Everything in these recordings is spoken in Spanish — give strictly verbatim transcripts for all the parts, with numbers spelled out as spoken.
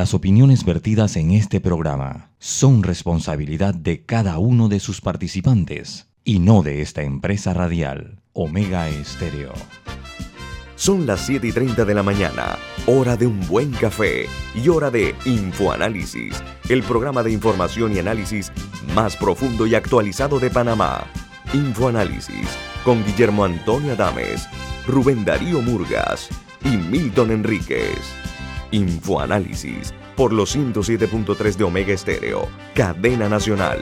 Las opiniones vertidas en este programa son responsabilidad de cada uno de sus participantes y no de esta empresa radial, Omega Estéreo. Son las siete y treinta de la mañana, hora de un buen café y hora de Infoanálisis, el programa de información y análisis más profundo y actualizado de Panamá. Infoanálisis con Guillermo Antonio Adames, Rubén Darío Murgas y Milton Enríquez. Infoanálisis por los ciento siete punto tres de Omega Estéreo, cadena nacional.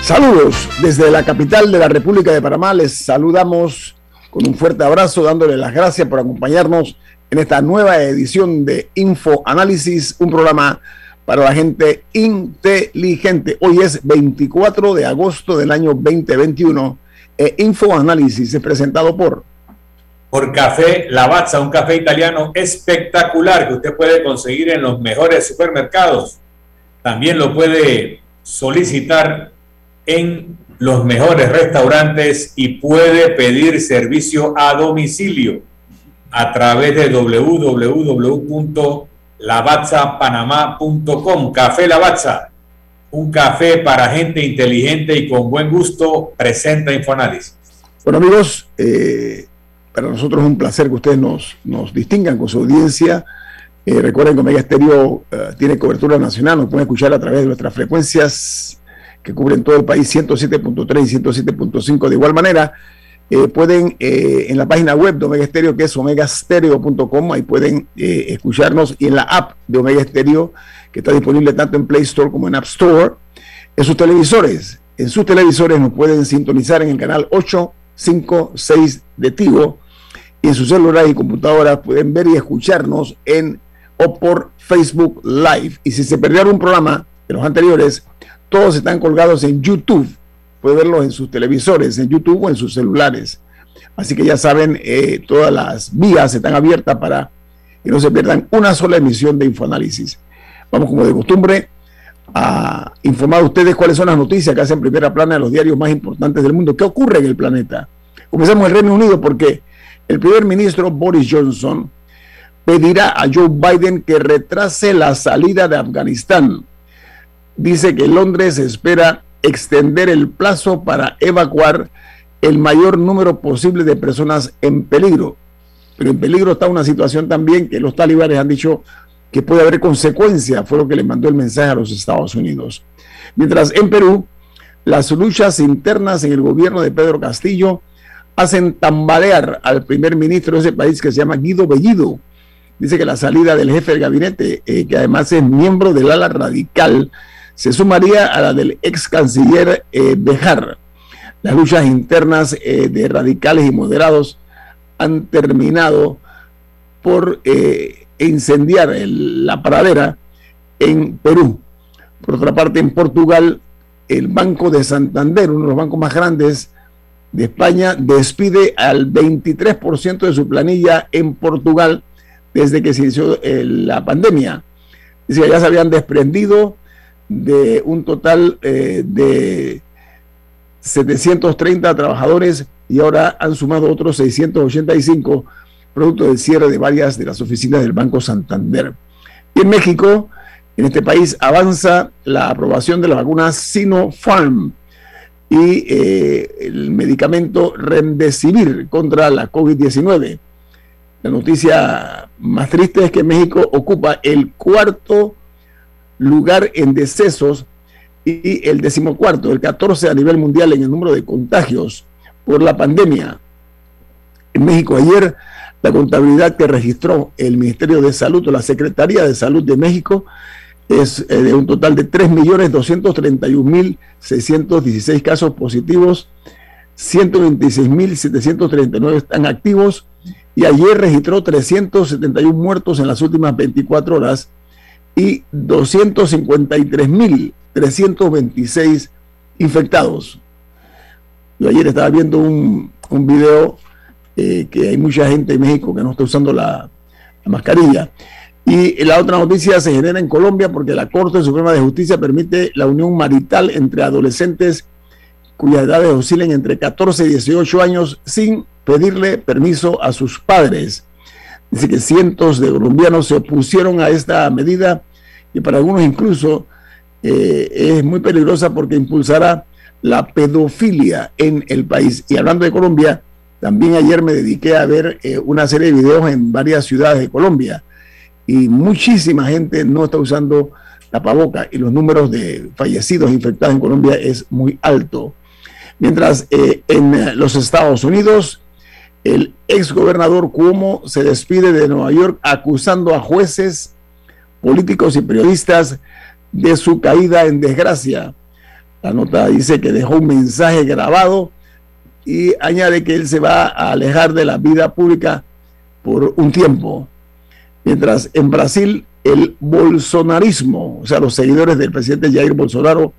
Saludos desde la capital de la República de Panamá. Les saludamos con un fuerte abrazo, dándole las gracias por acompañarnos en esta nueva edición de Infoanálisis, un programa para la gente inteligente. Hoy es veinticuatro de agosto del año veinte veintiuno. E Infoanálisis es presentado por... por Café Lavazza, un café italiano espectacular que usted puede conseguir en los mejores supermercados. También lo puede solicitar en los mejores restaurantes y puede pedir servicio a domicilio a través de doble u doble u doble u punto lavazza panamá punto com. Café Lavazza, un café para gente inteligente y con buen gusto, presenta Infoanálisis. Bueno, amigos, eh, para nosotros es un placer que ustedes nos, nos distingan con su audiencia. Eh, recuerden que Omega Estéreo eh, tiene cobertura nacional, nos pueden escuchar a través de nuestras frecuencias que cubren todo el país, ciento siete punto tres y ciento siete punto cinco. De igual manera, Eh, pueden eh, en la página web de Omega Estéreo, que es omega estéreo punto com, ahí pueden eh, escucharnos, y en la app de Omega Estéreo, que está disponible tanto en Play Store como en App Store. En sus televisores, en sus televisores nos pueden sintonizar en el canal ochocientos cincuenta y seis de Tigo, y en sus celulares y computadoras pueden ver y escucharnos en o por Facebook Live. Y si se perdieron un programa de los anteriores, todos están colgados en YouTube. Puede verlos en sus televisores, en YouTube o en sus celulares. Así que ya saben, eh, todas las vías están abiertas para que no se pierdan una sola emisión de Infoanálisis. Vamos, como de costumbre, a informar a ustedes cuáles son las noticias que hacen primera plana de los diarios más importantes del mundo. ¿Qué ocurre en el planeta? Comenzamos en el Reino Unido, porque el primer ministro Boris Johnson pedirá a Joe Biden que retrase la salida de Afganistán. Dice que Londres espera extender el plazo para evacuar el mayor número posible de personas en peligro. Pero en peligro está una situación también que los talibanes han dicho que puede haber consecuencias, fue lo que le mandó el mensaje a los Estados Unidos. Mientras en Perú, las luchas internas en el gobierno de Pedro Castillo hacen tambalear al primer ministro de ese país, que se llama Guido Bellido. Dice que la salida del jefe del gabinete, eh, que además es miembro del ala radical, se sumaría a la del ex canciller eh, Bejar. Las luchas internas eh, de radicales y moderados han terminado por eh, incendiar el, la pradera en Perú. Por otra parte, en Portugal, el Banco de Santander, uno de los bancos más grandes de España, despide al veintitrés por ciento de su planilla en Portugal desde que se inició eh, la pandemia. Dice que ya se habían desprendido de un total eh, de setecientos treinta trabajadores y ahora han sumado otros seiscientos ochenta y cinco, producto del cierre de varias de las oficinas del Banco Santander. Y en México, en este país, avanza la aprobación de la vacuna Sinopharm y eh, el medicamento Remdesivir contra la COVID diecinueve. La noticia más triste es que México ocupa el cuarto lugar en decesos y el decimocuarto, el catorce a nivel mundial en el número de contagios por la pandemia. En México ayer, la contabilidad que registró el Ministerio de Salud o la Secretaría de Salud de México es eh, de un total de tres millones doscientos treinta y un mil seiscientos dieciséis casos positivos, ciento veintiséis mil setecientos treinta y nueve están activos, y ayer registró trescientos setenta y uno muertos en las últimas veinticuatro horas y doscientos cincuenta y tres mil trescientos veintiséis infectados. Yo ayer estaba viendo un, un video eh, que hay mucha gente en México que no está usando la, la mascarilla. Y la otra noticia se genera en Colombia porque la Corte Suprema de Justicia permite la unión marital entre adolescentes cuyas edades oscilen entre catorce y dieciocho años sin pedirle permiso a sus padres. Dice que cientos de colombianos se opusieron a esta medida y para algunos incluso eh, es muy peligrosa porque impulsará la pedofilia en el país. Y hablando de Colombia, también ayer me dediqué a ver eh, una serie de videos en varias ciudades de Colombia y muchísima gente no está usando tapabocas y los números de fallecidos infectados en Colombia es muy alto. Mientras eh, en los Estados Unidos, el exgobernador Cuomo se despide de Nueva York acusando a jueces, políticos y periodistas de su caída en desgracia. La nota dice que dejó un mensaje grabado y añade que él se va a alejar de la vida pública por un tiempo. Mientras en Brasil, el bolsonarismo, o sea, los seguidores del presidente Jair Bolsonaro,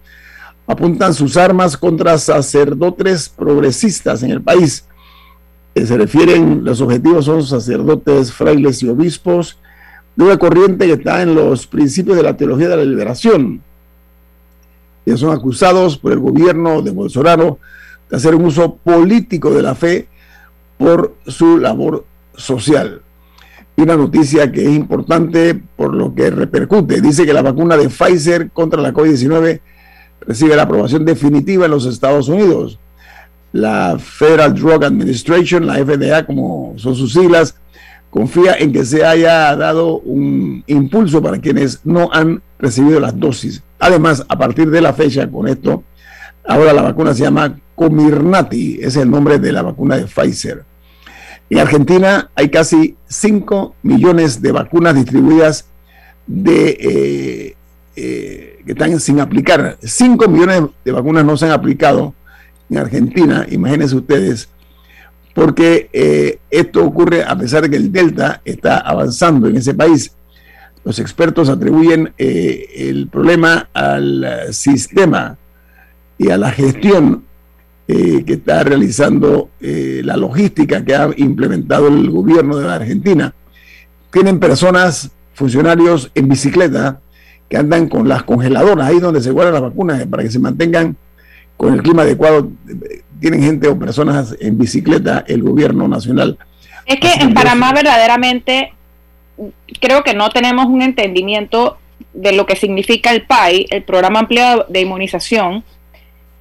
apuntan sus armas contra sacerdotes progresistas en el país. Se refieren, los objetivos son sacerdotes, frailes y obispos de una corriente que está en los principios de la teología de la liberación. Que son acusados por el gobierno de Bolsonaro de hacer un uso político de la fe por su labor social. Y una noticia que es importante por lo que repercute. Dice que la vacuna de Pfizer contra la COVID diecinueve recibe la aprobación definitiva en los Estados Unidos. La Federal Drug Administration, la F D A, como son sus siglas, confía en que se haya dado un impulso para quienes no han recibido las dosis. Además, a partir de la fecha, con esto, ahora la vacuna se llama Comirnaty, es el nombre de la vacuna de Pfizer. En Argentina hay casi cinco millones de vacunas distribuidas de, eh, eh, que están sin aplicar. cinco millones de vacunas no se han aplicado en Argentina, imagínense ustedes, porque eh, esto ocurre a pesar de que el Delta está avanzando en ese país. Los expertos atribuyen eh, el problema al sistema y a la gestión eh, que está realizando eh, la logística que ha implementado el gobierno de la Argentina. Tienen personas, funcionarios en bicicleta, que andan con las congeladoras, ahí donde se guardan las vacunas, eh, para que se mantengan con el clima adecuado. Tienen gente o personas en bicicleta el gobierno nacional. Es que en Panamá verdaderamente creo que no tenemos un entendimiento de lo que significa el P A I, el Programa Ampliado de Inmunización,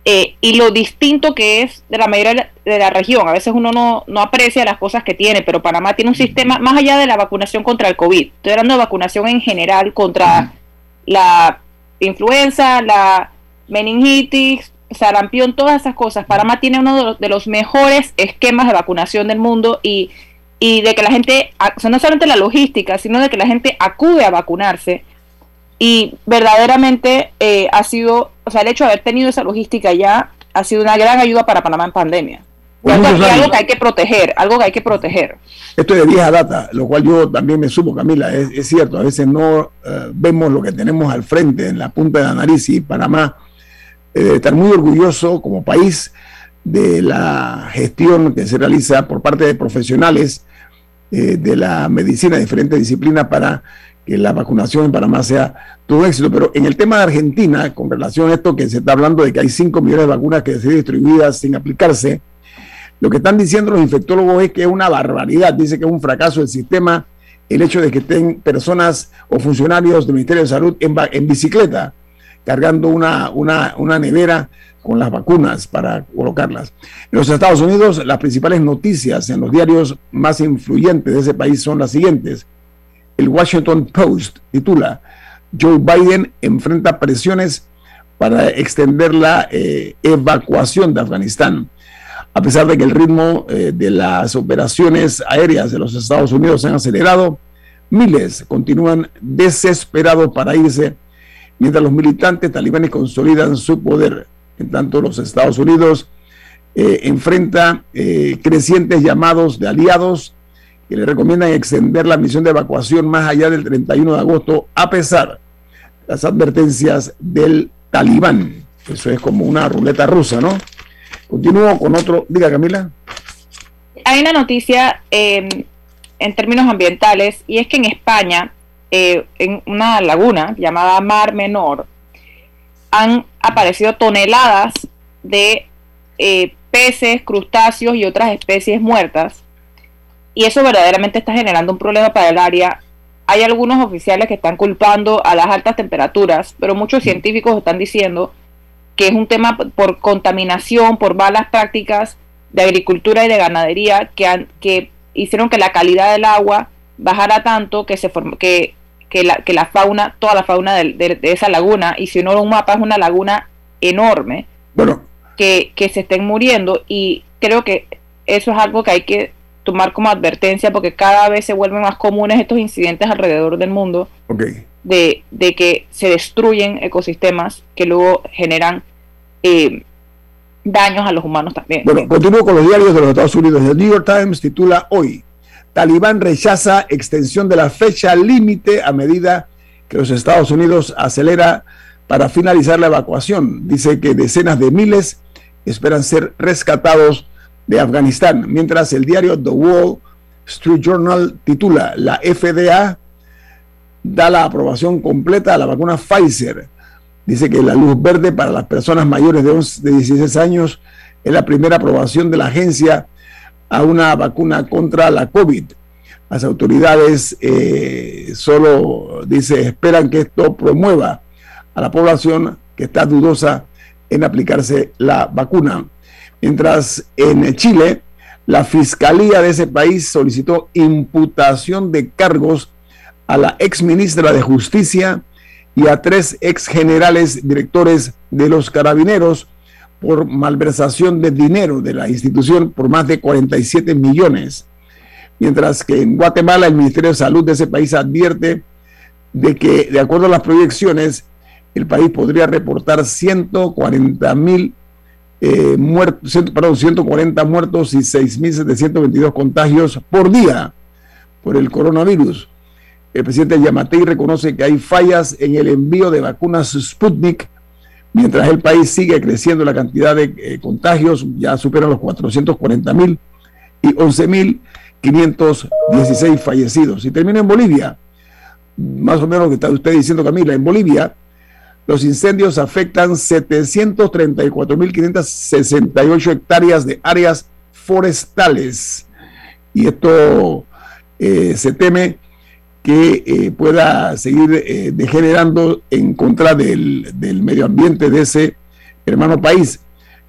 eh, y lo distinto que es de la mayoría de la región. A veces uno no, no aprecia las cosas que tiene, pero Panamá tiene un sistema, más allá de la vacunación contra el COVID, estoy hablando de vacunación en general contra la influenza, la meningitis, sarampión, todas esas cosas. Panamá tiene uno de los, de los mejores esquemas de vacunación del mundo y, y de que la gente, o sea, no solamente la logística, sino de que la gente acude a vacunarse y verdaderamente eh, ha sido, o sea, el hecho de haber tenido esa logística ya ha sido una gran ayuda para Panamá en pandemia. Bueno, algo, que, algo que hay que proteger, algo que hay que proteger. Esto es de vieja data, lo cual yo también me sumo, Camila, es, es cierto, a veces no uh, vemos lo que tenemos al frente, en la punta de la nariz, y Panamá debe estar muy orgulloso como país de la gestión que se realiza por parte de profesionales eh, de la medicina, de diferentes disciplinas, para que la vacunación en Panamá sea todo éxito. Pero en el tema de Argentina, con relación a esto que se está hablando de que hay cinco millones de vacunas que se distribuidas sin aplicarse, lo que están diciendo los infectólogos es que es una barbaridad. Dice que es un fracaso del sistema el hecho de que estén personas o funcionarios del Ministerio de Salud en, en bicicleta, cargando una, una, una nevera con las vacunas para colocarlas. En los Estados Unidos, las principales noticias en los diarios más influyentes de ese país son las siguientes. El Washington Post titula: Joe Biden enfrenta presiones para extender la eh, evacuación de Afganistán. A pesar de que el ritmo eh, de las operaciones aéreas de los Estados Unidos se han acelerado, miles continúan desesperados para irse, mientras los militantes talibanes consolidan su poder. En tanto, los Estados Unidos eh, enfrenta eh, crecientes llamados de aliados que le recomiendan extender la misión de evacuación más allá del treinta y uno de agosto, a pesar de las advertencias del Talibán. Eso es como una ruleta rusa, ¿no? Continúo con otro. Diga, Camila. Hay una noticia eh, en términos ambientales, y es que en España, Eh, en una laguna llamada Mar Menor han aparecido toneladas de eh, peces, crustáceos y otras especies muertas, y eso verdaderamente está generando un problema para el área. Hay algunos oficiales que están culpando a las altas temperaturas, pero muchos científicos están diciendo que es un tema por contaminación, por malas prácticas de agricultura y de ganadería que, han, que hicieron que la calidad del agua bajara tanto que se form, que, que, la, que la fauna, toda la fauna de, de, de esa laguna, y si uno ve un mapa es una laguna enorme, bueno, que, que se estén muriendo, y creo que eso es algo que hay que tomar como advertencia, porque cada vez se vuelven más comunes estos incidentes alrededor del mundo, okay, de, de que se destruyen ecosistemas que luego generan eh, daños a los humanos también. Bueno, continúo con los diarios de los Estados Unidos. El New York Times titula hoy: Talibán rechaza extensión de la fecha límite a medida que los Estados Unidos acelera para finalizar la evacuación. Dice que decenas de miles esperan ser rescatados de Afganistán, mientras el diario The Wall Street Journal titula: la F D A da la aprobación completa a la vacuna Pfizer. Dice que la luz verde para las personas mayores de once, de dieciséis años es la primera aprobación de la agencia a una vacuna contra la COVID. Las autoridades eh, solo, dice, esperan que esto promueva a la población que está dudosa en aplicarse la vacuna. Mientras en Chile, la fiscalía de ese país solicitó imputación de cargos a la exministra de Justicia y a tres exgenerales directores de los Carabineros por malversación de dinero de la institución por más de cuarenta y siete millones. Mientras que en Guatemala, el Ministerio de Salud de ese país advierte de que, de acuerdo a las proyecciones, el país podría reportar ciento cuarenta mil Eh, muertos, perdón, ciento cuarenta muertos y seis mil setecientos veintidós contagios por día por el coronavirus. El presidente Yamatei reconoce que hay fallas en el envío de vacunas Sputnik, mientras el país sigue creciendo la cantidad de eh, contagios, ya superan los cuatrocientos cuarenta mil y once mil quinientos dieciséis fallecidos. Y termina en Bolivia, más o menos lo que está usted diciendo, Camila. En Bolivia, los incendios afectan setecientas treinta y cuatro mil quinientas sesenta y ocho hectáreas de áreas forestales. Y esto eh, se teme que eh, pueda seguir eh, degenerando en contra del, del medio ambiente de ese hermano país.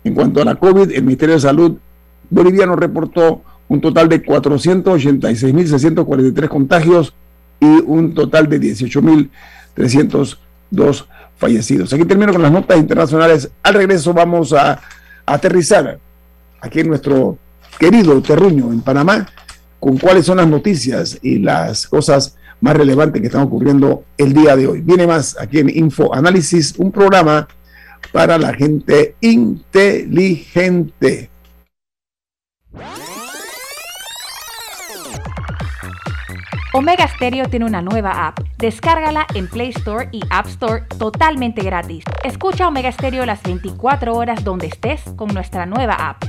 En cuanto a la COVID, el Ministerio de Salud boliviano reportó un total de cuatrocientos ochenta y seis mil seiscientos cuarenta y tres contagios y un total de dieciocho mil trescientos dos fallecidos. Aquí termino con las notas internacionales. Al regreso vamos a aterrizar aquí en nuestro querido terruño en Panamá con cuáles son las noticias y las cosas más relevantes que están ocurriendo el día de hoy. Viene más aquí en Info Análisis, un programa para la gente inteligente. Omega Estéreo tiene una nueva app. Descárgala en Play Store y App Store totalmente gratis. Escucha Omega Estéreo las veinticuatro horas donde estés con nuestra nueva app.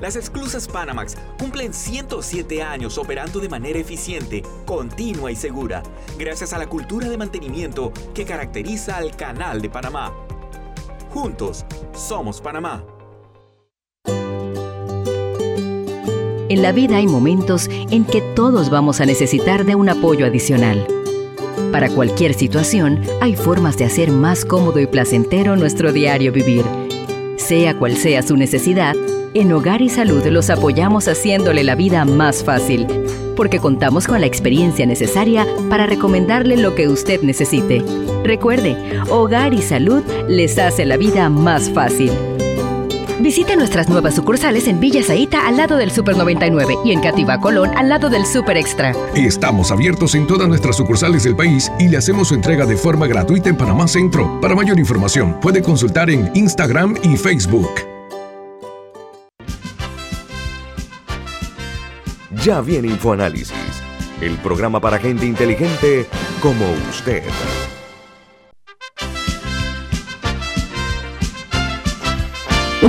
Las esclusas Panamax cumplen ciento siete años operando de manera eficiente, continua y segura, gracias a la cultura de mantenimiento que caracteriza al Canal de Panamá. Juntos, somos Panamá. En la vida hay momentos en que todos vamos a necesitar de un apoyo adicional. Para cualquier situación, hay formas de hacer más cómodo y placentero nuestro diario vivir. Sea cual sea su necesidad, en Hogar y Salud los apoyamos haciéndole la vida más fácil, porque contamos con la experiencia necesaria para recomendarle lo que usted necesite. Recuerde, Hogar y Salud les hace la vida más fácil. Visita nuestras nuevas sucursales en Villa Zahita al lado del Super noventa y nueve y en Cativa Colón al lado del Super Extra. Estamos abiertos en todas nuestras sucursales del país y le hacemos su entrega de forma gratuita en Panamá Centro. Para mayor información, puede consultar en Instagram y Facebook. Ya viene InfoAnálisis, el programa para gente inteligente como usted.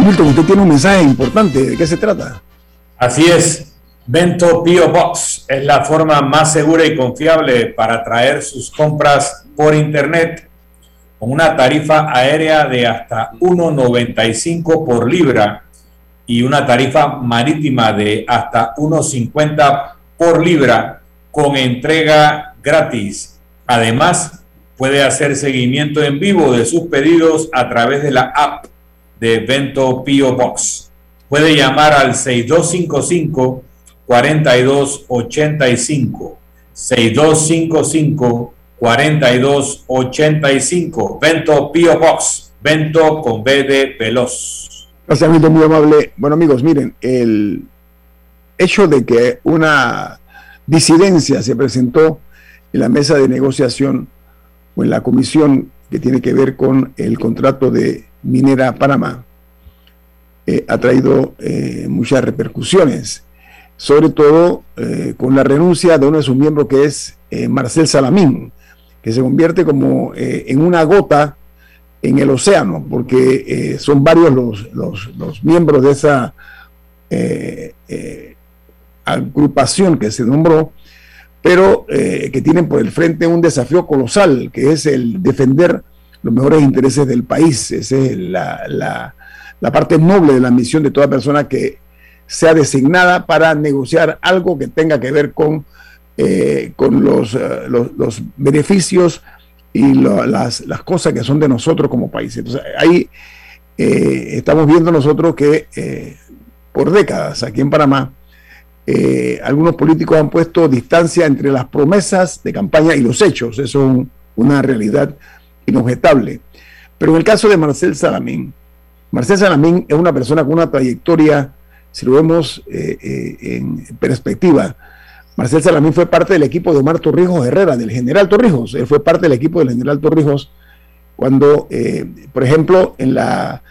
Milton, usted tiene un mensaje importante. ¿De qué se trata? Así es. Bento P O Box es la forma más segura y confiable para traer sus compras por internet. con una tarifa aérea de hasta uno noventa y cinco por libra y una tarifa marítima de hasta uno cincuenta por libra, con entrega gratis. Además, puede hacer seguimiento en vivo de sus pedidos a través de la app de Bento P O Box. Puede llamar al seis dos cinco cinco, cuatro dos ocho cinco, seis dos cinco cinco, cuatro dos ocho cinco, Bento P O Box, Bento con B de Veloz. Gracias, Milton, muy amable. Bueno, amigos, miren, el hecho de que una disidencia se presentó en la mesa de negociación o en la comisión que tiene que ver con el contrato de Minera Panamá eh, ha traído eh, muchas repercusiones, sobre todo eh, con la renuncia de uno de sus miembros, que es eh, Marcel Salamín, que se convierte como eh, en una gota en el océano, porque eh, son varios los, los, los miembros de esa eh, eh, agrupación que se nombró, pero eh, que tienen por el frente un desafío colosal, que es el defender los mejores intereses del país. Esa es la, la, la parte noble de la misión de toda persona que sea designada para negociar algo que tenga que ver con, eh, con los, los, los beneficios y lo, las, las cosas que son de nosotros como país. Entonces, ahí eh, estamos viendo nosotros que eh, por décadas aquí en Panamá, Eh, algunos políticos han puesto distancia entre las promesas de campaña y los hechos. Eso es un, una realidad inobjetable. Pero en el caso de Marcel Salamín, Marcel Salamín es una persona con una trayectoria, si lo vemos eh, eh, en perspectiva. Marcel Salamín fue parte del equipo de Omar Torrijos Herrera, del general Torrijos. Él fue parte del equipo del general Torrijos cuando, eh, por ejemplo, en, la,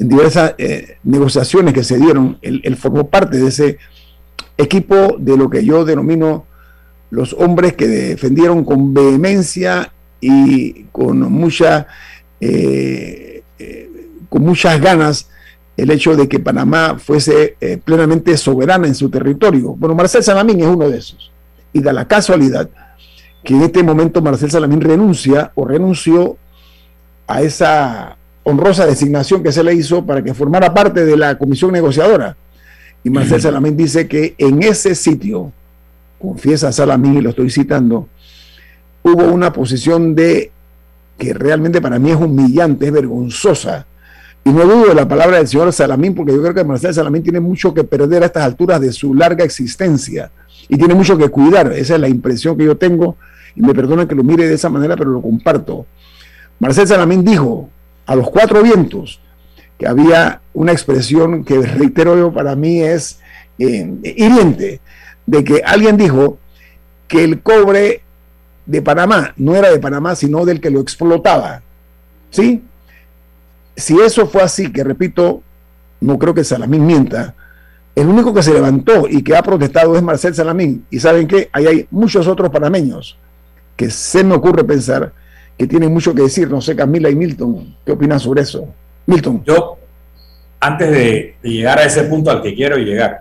en diversas eh, negociaciones que se dieron, él, él formó parte de ese equipo de lo que yo denomino los hombres que defendieron con vehemencia y con mucha eh, eh, con muchas ganas el hecho de que Panamá fuese eh, plenamente soberana en su territorio. Bueno, Marcel Salamín es uno de esos. Y da la casualidad que en este momento Marcel Salamín renuncia o renunció a esa honrosa designación que se le hizo para que formara parte de la comisión negociadora. Y Marcel Salamín dice que en ese sitio, confiesa Salamín, y lo estoy citando, hubo una posición de que realmente para mí es humillante, es vergonzosa. Y no dudo de la palabra del señor Salamín, porque yo creo que Marcel Salamín tiene mucho que perder a estas alturas de su larga existencia y tiene mucho que cuidar. Esa es la impresión que yo tengo, y me perdonan que lo mire de esa manera, pero lo comparto. Marcel Salamín dijo a los cuatro vientos que había una expresión que, reitero yo, para mí es eh, hiriente, de que alguien dijo que el cobre de Panamá no era de Panamá, sino del que lo explotaba. ¿Sí? Si eso fue así, que repito, no creo que Salamín mienta, el único que se levantó y que ha protestado es Marcel Salamín. Y ¿saben qué? Ahí hay muchos otros panameños que se me ocurre pensar que tienen mucho que decir. No sé, Camila y Milton, ¿qué opinan sobre eso? Milton. Yo, antes de, de llegar a ese punto al que quiero llegar,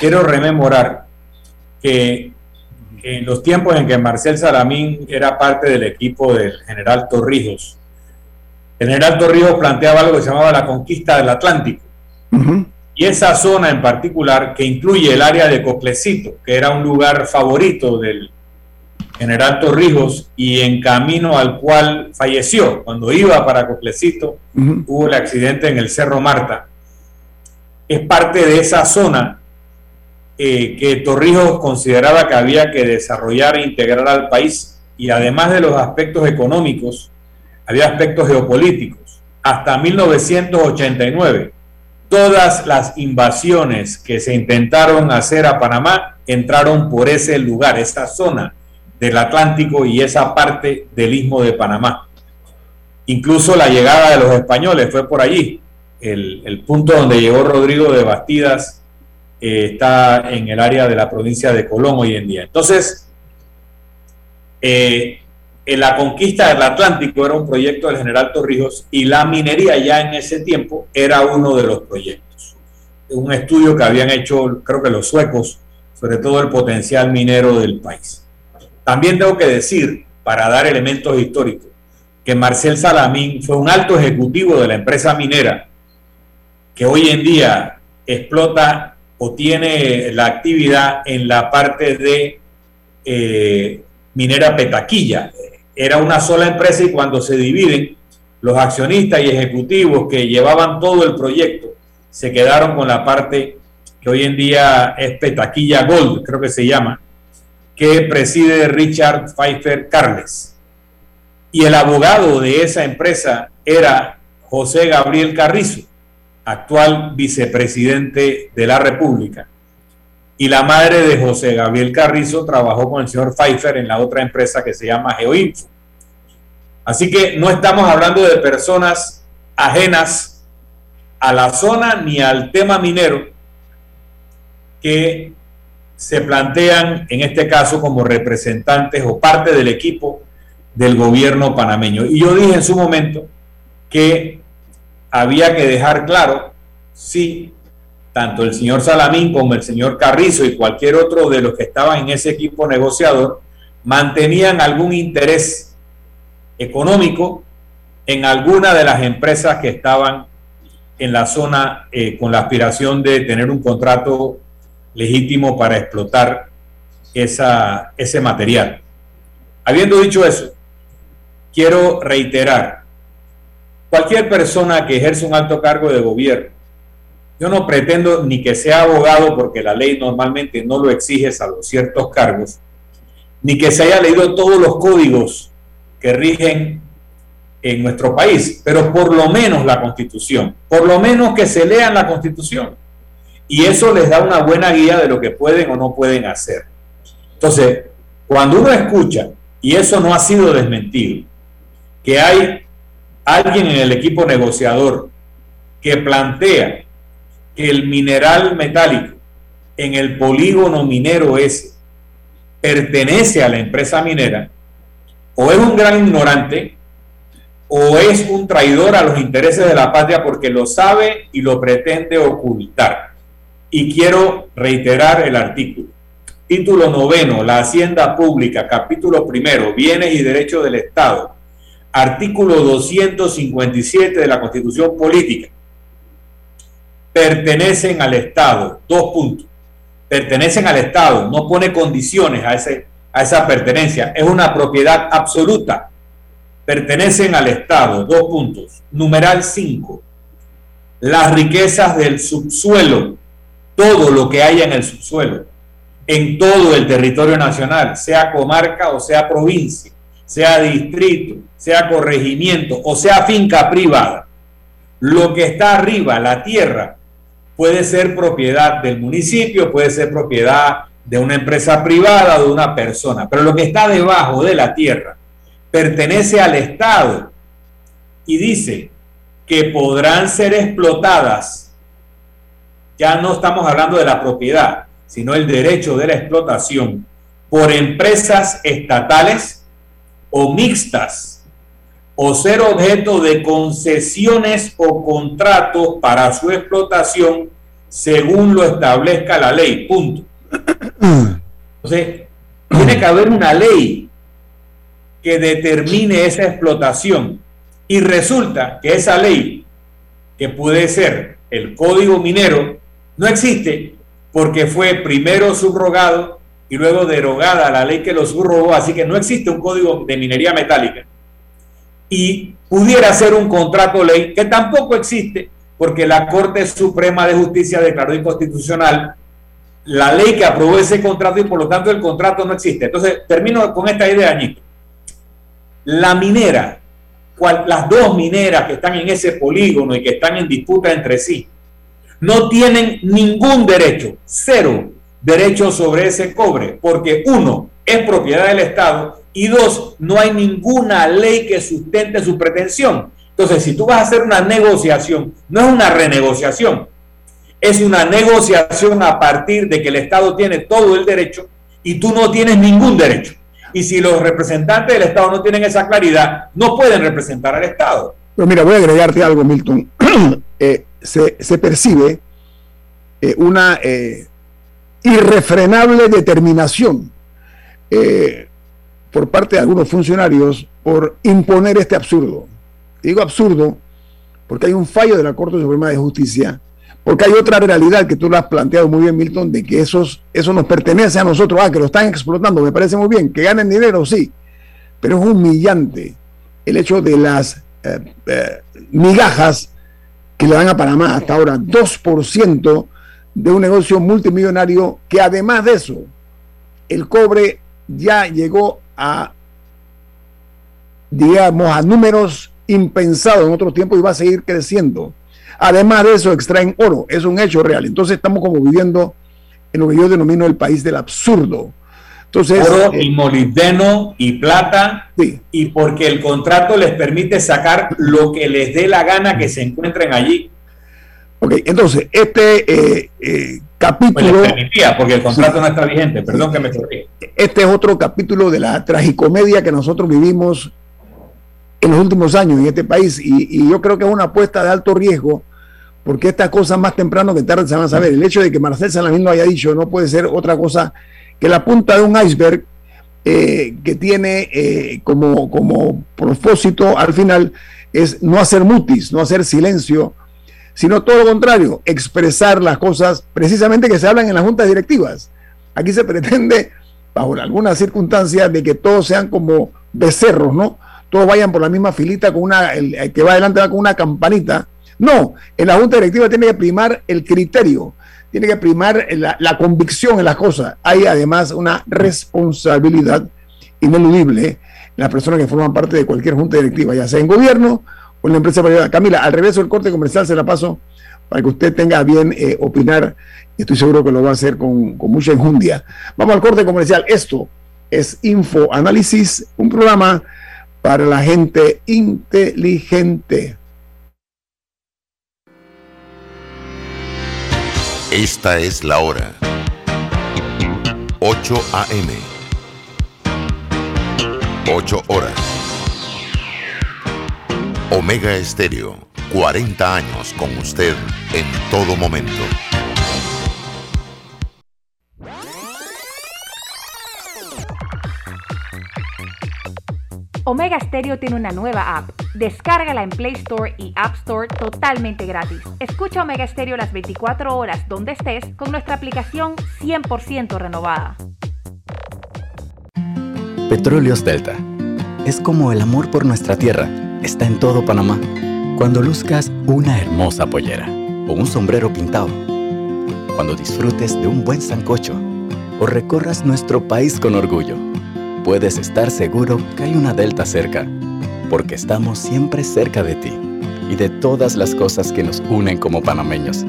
quiero rememorar que en los tiempos en que Marcel Salamín era parte del equipo del general Torrijos, el general Torrijos planteaba algo que se llamaba la conquista del Atlántico. Uh-huh. Y esa zona en particular, que incluye el área de Coplecito, que era un lugar favorito del general Torrijos, y en camino al cual falleció, cuando iba para Coplecito, uh-huh, hubo el accidente en el Cerro Marta. Es parte de esa zona eh, que Torrijos consideraba que había que desarrollar e integrar al país, y además de los aspectos económicos, había aspectos geopolíticos. Hasta mil novecientos ochenta y nueve, todas las invasiones que se intentaron hacer a Panamá entraron por ese lugar, esa zona del Atlántico y esa parte del Istmo de Panamá. Incluso la llegada de los españoles fue por allí. El, el punto donde llegó Rodrigo de Bastidas eh, está en el área de la provincia de Colón hoy en día. Entonces, eh, en la conquista del Atlántico era un proyecto del general Torrijos, y la minería ya en ese tiempo era uno de los proyectos. Un estudio que habían hecho, creo que los suecos, sobre todo el potencial minero del país. También tengo que decir, para dar elementos históricos, que Marcel Salamín fue un alto ejecutivo de la empresa minera que hoy en día explota o tiene la actividad en la parte de eh, Minera Petaquilla. Era una sola empresa y cuando se dividen, los accionistas y ejecutivos que llevaban todo el proyecto se quedaron con la parte que hoy en día es Petaquilla Gold, creo que se llama, que preside Richard Pfeiffer Carles. Y el abogado de esa empresa era José Gabriel Carrizo, actual vicepresidente de la República. Y la madre de José Gabriel Carrizo trabajó con el señor Pfeiffer en la otra empresa que se llama Geoinfo. Así que no estamos hablando de personas ajenas a la zona ni al tema minero que se plantean en este caso como representantes o parte del equipo del gobierno panameño. Y yo dije en su momento que había que dejar claro si tanto el señor Salamín como el señor Carrizo y cualquier otro de los que estaban en ese equipo negociador mantenían algún interés económico en alguna de las empresas que estaban en la zona eh, con la aspiración de tener un contrato legítimo para explotar esa, ese material. Habiendo dicho eso, quiero reiterar, cualquier persona que ejerce un alto cargo de gobierno, yo no pretendo ni que sea abogado porque la ley normalmente no lo exige salvo ciertos cargos, ni que se haya leído todos los códigos que rigen en nuestro país, pero por lo menos la Constitución, por lo menos que se lean la Constitución. Y eso les da una buena guía de lo que pueden o no pueden hacer. Entonces, cuando uno escucha, y eso no ha sido desmentido, que hay alguien en el equipo negociador que plantea que el mineral metálico en el polígono minero ese pertenece a la empresa minera, o es un gran ignorante, o es un traidor a los intereses de la patria porque lo sabe y lo pretende ocultar. Y quiero reiterar el artículo. Título noveno, la Hacienda Pública, capítulo primero, Bienes y Derechos del Estado. Artículo doscientos cincuenta y siete de la Constitución Política. Pertenecen al Estado. Dos puntos. Pertenecen al Estado. No pone condiciones a, ese, a esa pertenencia. Es una propiedad absoluta. Pertenecen al Estado. Dos puntos. Numeral cinco. Las riquezas del subsuelo. Todo lo que haya en el subsuelo, en todo el territorio nacional, sea comarca o sea provincia, sea distrito, sea corregimiento o sea finca privada, lo que está arriba, la tierra, puede ser propiedad del municipio, puede ser propiedad de una empresa privada, de una persona, pero lo que está debajo de la tierra pertenece al Estado y dice que podrán ser explotadas. Ya no estamos hablando de la propiedad, sino el derecho de la explotación por empresas estatales o mixtas o ser objeto de concesiones o contratos para su explotación según lo establezca la ley. Punto. Entonces, tiene que haber una ley que determine esa explotación y resulta que esa ley, que puede ser el Código Minero, no existe porque fue primero subrogado y luego derogada la ley que lo subrogó, así que no existe un código de minería metálica. Y pudiera ser un contrato ley que tampoco existe porque la Corte Suprema de Justicia declaró inconstitucional la ley que aprobó ese contrato y por lo tanto el contrato no existe. Entonces, termino con esta idea, Añito. La minera, cual, las dos mineras que están en ese polígono y que están en disputa entre sí, no tienen ningún derecho, cero derecho sobre ese cobre, porque uno, es propiedad del Estado, y dos, no hay ninguna ley que sustente su pretensión. Entonces, si tú vas a hacer una negociación, no es una renegociación, es una negociación a partir de que el Estado tiene todo el derecho y tú no tienes ningún derecho. Y si los representantes del Estado no tienen esa claridad, no pueden representar al Estado. Pero mira, voy a agregarte algo, Milton. eh, Se, se percibe eh, una eh, irrefrenable determinación eh, por parte de algunos funcionarios por imponer este absurdo. Digo absurdo porque hay un fallo de la Corte Suprema de Justicia, porque hay otra realidad que tú lo has planteado muy bien, Milton, de que esos, eso nos pertenece a nosotros. Ah, que lo están explotando, me parece muy bien, que ganen dinero, sí, pero es humillante el hecho de las eh, eh, migajas que le dan a Panamá hasta ahora, dos por ciento de un negocio multimillonario que, además de eso, el cobre ya llegó a, digamos, a números impensados en otros tiempos y va a seguir creciendo. Además de eso, extraen oro. Es un hecho real. Entonces estamos como viviendo en lo que yo denomino el país del absurdo. Entonces, oro eh, y molibdeno y plata, sí. Y porque el contrato les permite sacar lo que les dé la gana que se encuentren allí. Ok, entonces este eh, eh, capítulo... Pues les permitía, porque el contrato sí, no está vigente, perdón que me corrija. Este es otro capítulo de la tragicomedia que nosotros vivimos en los últimos años en este país, y, y yo creo que es una apuesta de alto riesgo, porque estas cosas más temprano que tarde se van a saber. El hecho de que Marcel Salamín lo haya dicho no puede ser otra cosa que la punta de un iceberg eh, que tiene eh, como, como propósito al final es no hacer mutis, no hacer silencio, sino todo lo contrario, expresar las cosas precisamente que se hablan en las juntas directivas. Aquí se pretende, bajo algunas circunstancias, de que todos sean como becerros, ¿no? Todos vayan por la misma filita, con una, el que va adelante va con una campanita. No, en la junta directiva tiene que primar el criterio, tiene que primar la, la convicción en las cosas. Hay además una responsabilidad ineludible en las personas que forman parte de cualquier junta directiva, ya sea en gobierno, una empresa privada. Camila, al regreso del corte comercial se la paso para que usted tenga bien eh, opinar. Estoy seguro que lo va a hacer con, con mucha enjundia. Vamos al corte comercial. Esto es Info Análisis, un programa para la gente inteligente. Esta es la hora. ocho a.m. ocho horas. Omega Estéreo, cuarenta años con usted en todo momento. Omega Estéreo tiene una nueva app. Descárgala en Play Store y App Store totalmente gratis. Escucha Omega Estéreo las veinticuatro horas donde estés con nuestra aplicación cien por ciento renovada. Petróleos Delta. Es como el amor por nuestra tierra. Está en todo Panamá. Cuando luzcas una hermosa pollera o un sombrero pintado, cuando disfrutes de un buen sancocho o recorras nuestro país con orgullo, puedes estar seguro que hay una Delta cerca, porque estamos siempre cerca de ti y de todas las cosas que nos unen como panameños.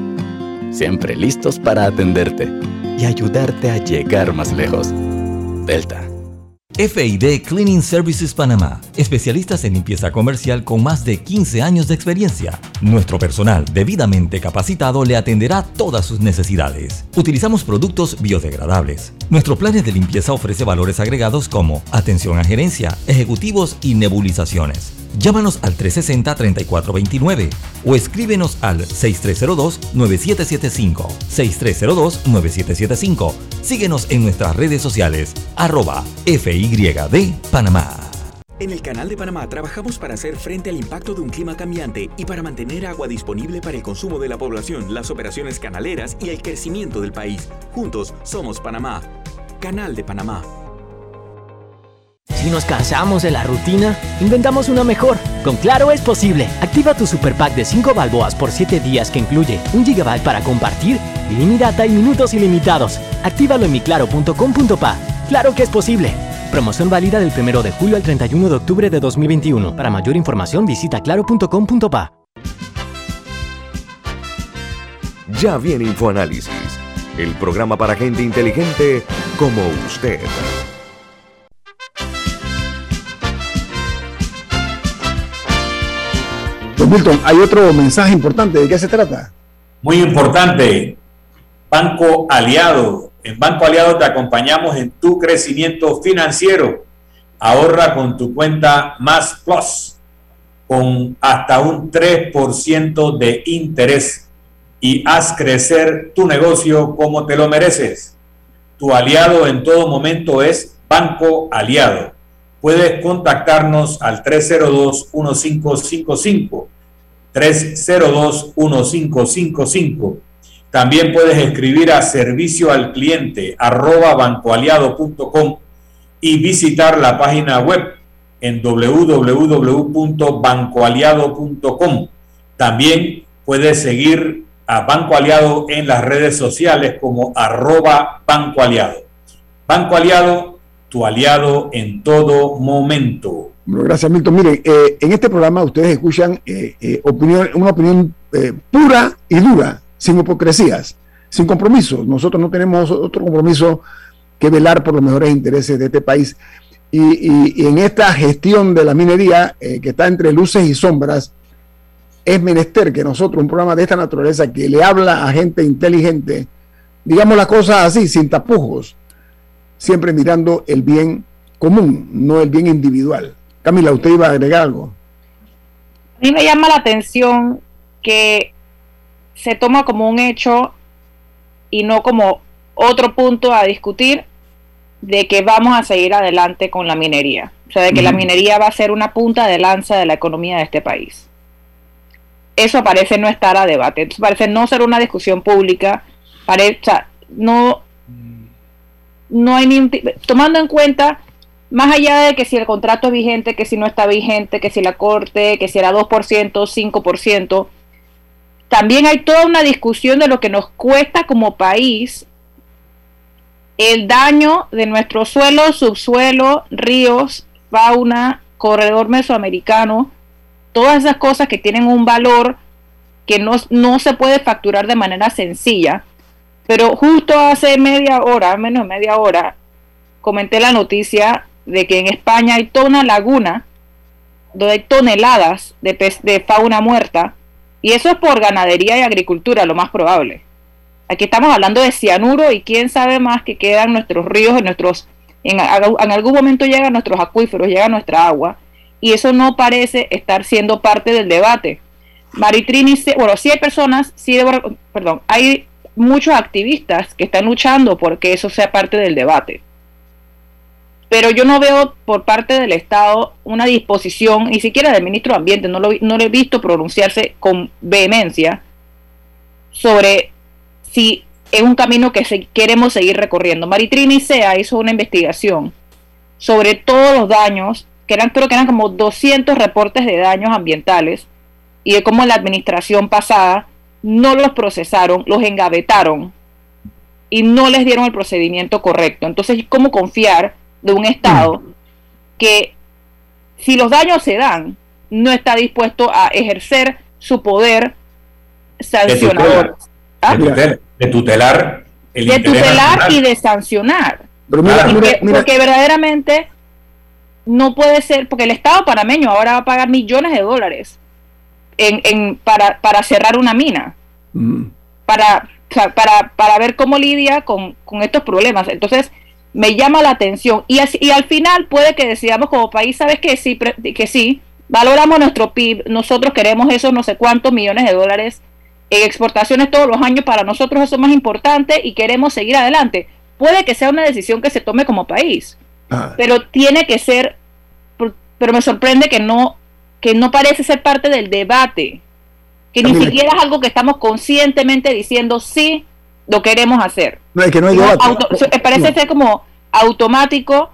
Siempre listos para atenderte y ayudarte a llegar más lejos. Delta. F and D Cleaning Services Panamá, especialistas en limpieza comercial con más de quince años de experiencia. Nuestro personal debidamente capacitado le atenderá todas sus necesidades. Utilizamos productos biodegradables. Nuestros planes de limpieza ofrece valores agregados como atención a gerencia, ejecutivos y nebulizaciones. Llámanos al trescientos sesenta, treinta y cuatro veintinueve o escríbenos al seis tres cero dos, nueve siete siete cinco. seis tres cero dos, nueve siete siete cinco. Síguenos en nuestras redes sociales, arroba F Y D Panamá. En el Canal de Panamá trabajamos para hacer frente al impacto de un clima cambiante y para mantener agua disponible para el consumo de la población, las operaciones canaleras y el crecimiento del país. Juntos somos Panamá. Canal de Panamá. Si nos cansamos de la rutina, inventamos una mejor. Con Claro es posible. Activa tu Super Pack de cinco balboas por siete días que incluye un gigabyte para compartir, ilimitada y minutos ilimitados. Actívalo en mi claro punto com punto p a. ¡Claro que es posible! Promoción válida del primero de julio al treinta y uno de octubre de dos mil veintiuno. Para mayor información visita claro punto com punto p a. Ya viene InfoAnálisis, el programa para gente inteligente como usted. Milton, hay otro mensaje importante. ¿De qué se trata? Muy importante. Banco Aliado. En Banco Aliado te acompañamos en tu crecimiento financiero. Ahorra con tu cuenta Más Plus con hasta un tres por ciento de interés y haz crecer tu negocio como te lo mereces. Tu aliado en todo momento es Banco Aliado. puedes contactarnos al tres cero dos, uno cinco cinco cinco, tres cero dos, uno cinco cinco cinco. También puedes escribir a servicio al cliente arroba bancoaliado punto com y visitar la página web en doble u doble u doble u punto banco aliado punto com. También puedes seguir a Banco Aliado en las redes sociales como arroba Banco Aliado. Banco Aliado, tu aliado en todo momento. Bueno, gracias, Milton. Miren, eh, en este programa ustedes escuchan eh, eh, opinión, una opinión eh, pura y dura, sin hipocresías, sin compromisos. Nosotros no tenemos otro compromiso que velar por los mejores intereses de este país. Y, y, y en esta gestión de la minería, eh, que está entre luces y sombras, es menester que nosotros, un programa de esta naturaleza que le habla a gente inteligente, digamos las cosas así, sin tapujos, siempre mirando el bien común, no el bien individual. Camila, usted iba a agregar algo. A mí me llama la atención que se toma como un hecho y no como otro punto a discutir de que vamos a seguir adelante con la minería. O sea, de que mm. la minería va a ser una punta de lanza de la economía de este país. Eso parece no estar a debate. Eso parece no ser una discusión pública. Parece, o sea, no, no hay ni... Tomando en cuenta, más allá de que si el contrato es vigente, que si no está vigente, que si la corte, que si era dos por ciento, cinco por ciento... También hay toda una discusión de lo que nos cuesta como país el daño de nuestro suelo, subsuelo, ríos, fauna, corredor mesoamericano, todas esas cosas que tienen un valor que no, no se puede facturar de manera sencilla. Pero justo hace media hora, menos de media hora, comenté la noticia de que en España hay toda una laguna donde hay toneladas de, pez, de fauna muerta. Y eso es por ganadería y agricultura, lo más probable. Aquí estamos hablando de cianuro y quién sabe más que quedan nuestros ríos, en, nuestros, en, en algún momento llegan nuestros acuíferos, llega nuestra agua. Y eso no parece estar siendo parte del debate. Maritrini, bueno, sí hay personas, sí debo, perdón, hay muchos activistas que están luchando porque eso sea parte del debate. Pero yo no veo por parte del Estado una disposición, ni siquiera del ministro de Ambiente, no lo, no lo he visto pronunciarse con vehemencia sobre si es un camino que se, queremos seguir recorriendo. Maritrini Sea hizo una investigación sobre todos los daños, que eran, creo que eran como doscientos reportes de daños ambientales, y de cómo la administración pasada no los procesaron, los engavetaron y no les dieron el procedimiento correcto. Entonces, ¿cómo confiar de un Estado que, si los daños se dan, no está dispuesto a ejercer su poder sancionador? De tutelar, ¿Ah? de tutelar, el de tutelar y de sancionar. Pero mira, porque, mira, mira. porque verdaderamente no puede ser, porque el Estado panameño ahora va a pagar millones de dólares en, en, para, para cerrar una mina, mm. para, para, para ver cómo lidia con, con estos problemas. Entonces, me llama la atención. Y, así, y al final puede que decidamos como país, ¿sabes qué? Sí, que sí, valoramos nuestro P I B, nosotros queremos esos no sé cuántos millones de dólares en exportaciones todos los años, para nosotros eso es más importante y queremos seguir adelante. Puede que sea una decisión que se tome como país, ah. pero tiene que ser, pero me sorprende que no, que no parece ser parte del debate, que Camila, ni siquiera es algo que estamos conscientemente diciendo sí, lo queremos hacer. No, es que no hay debate. Auto, parece no. ser como automático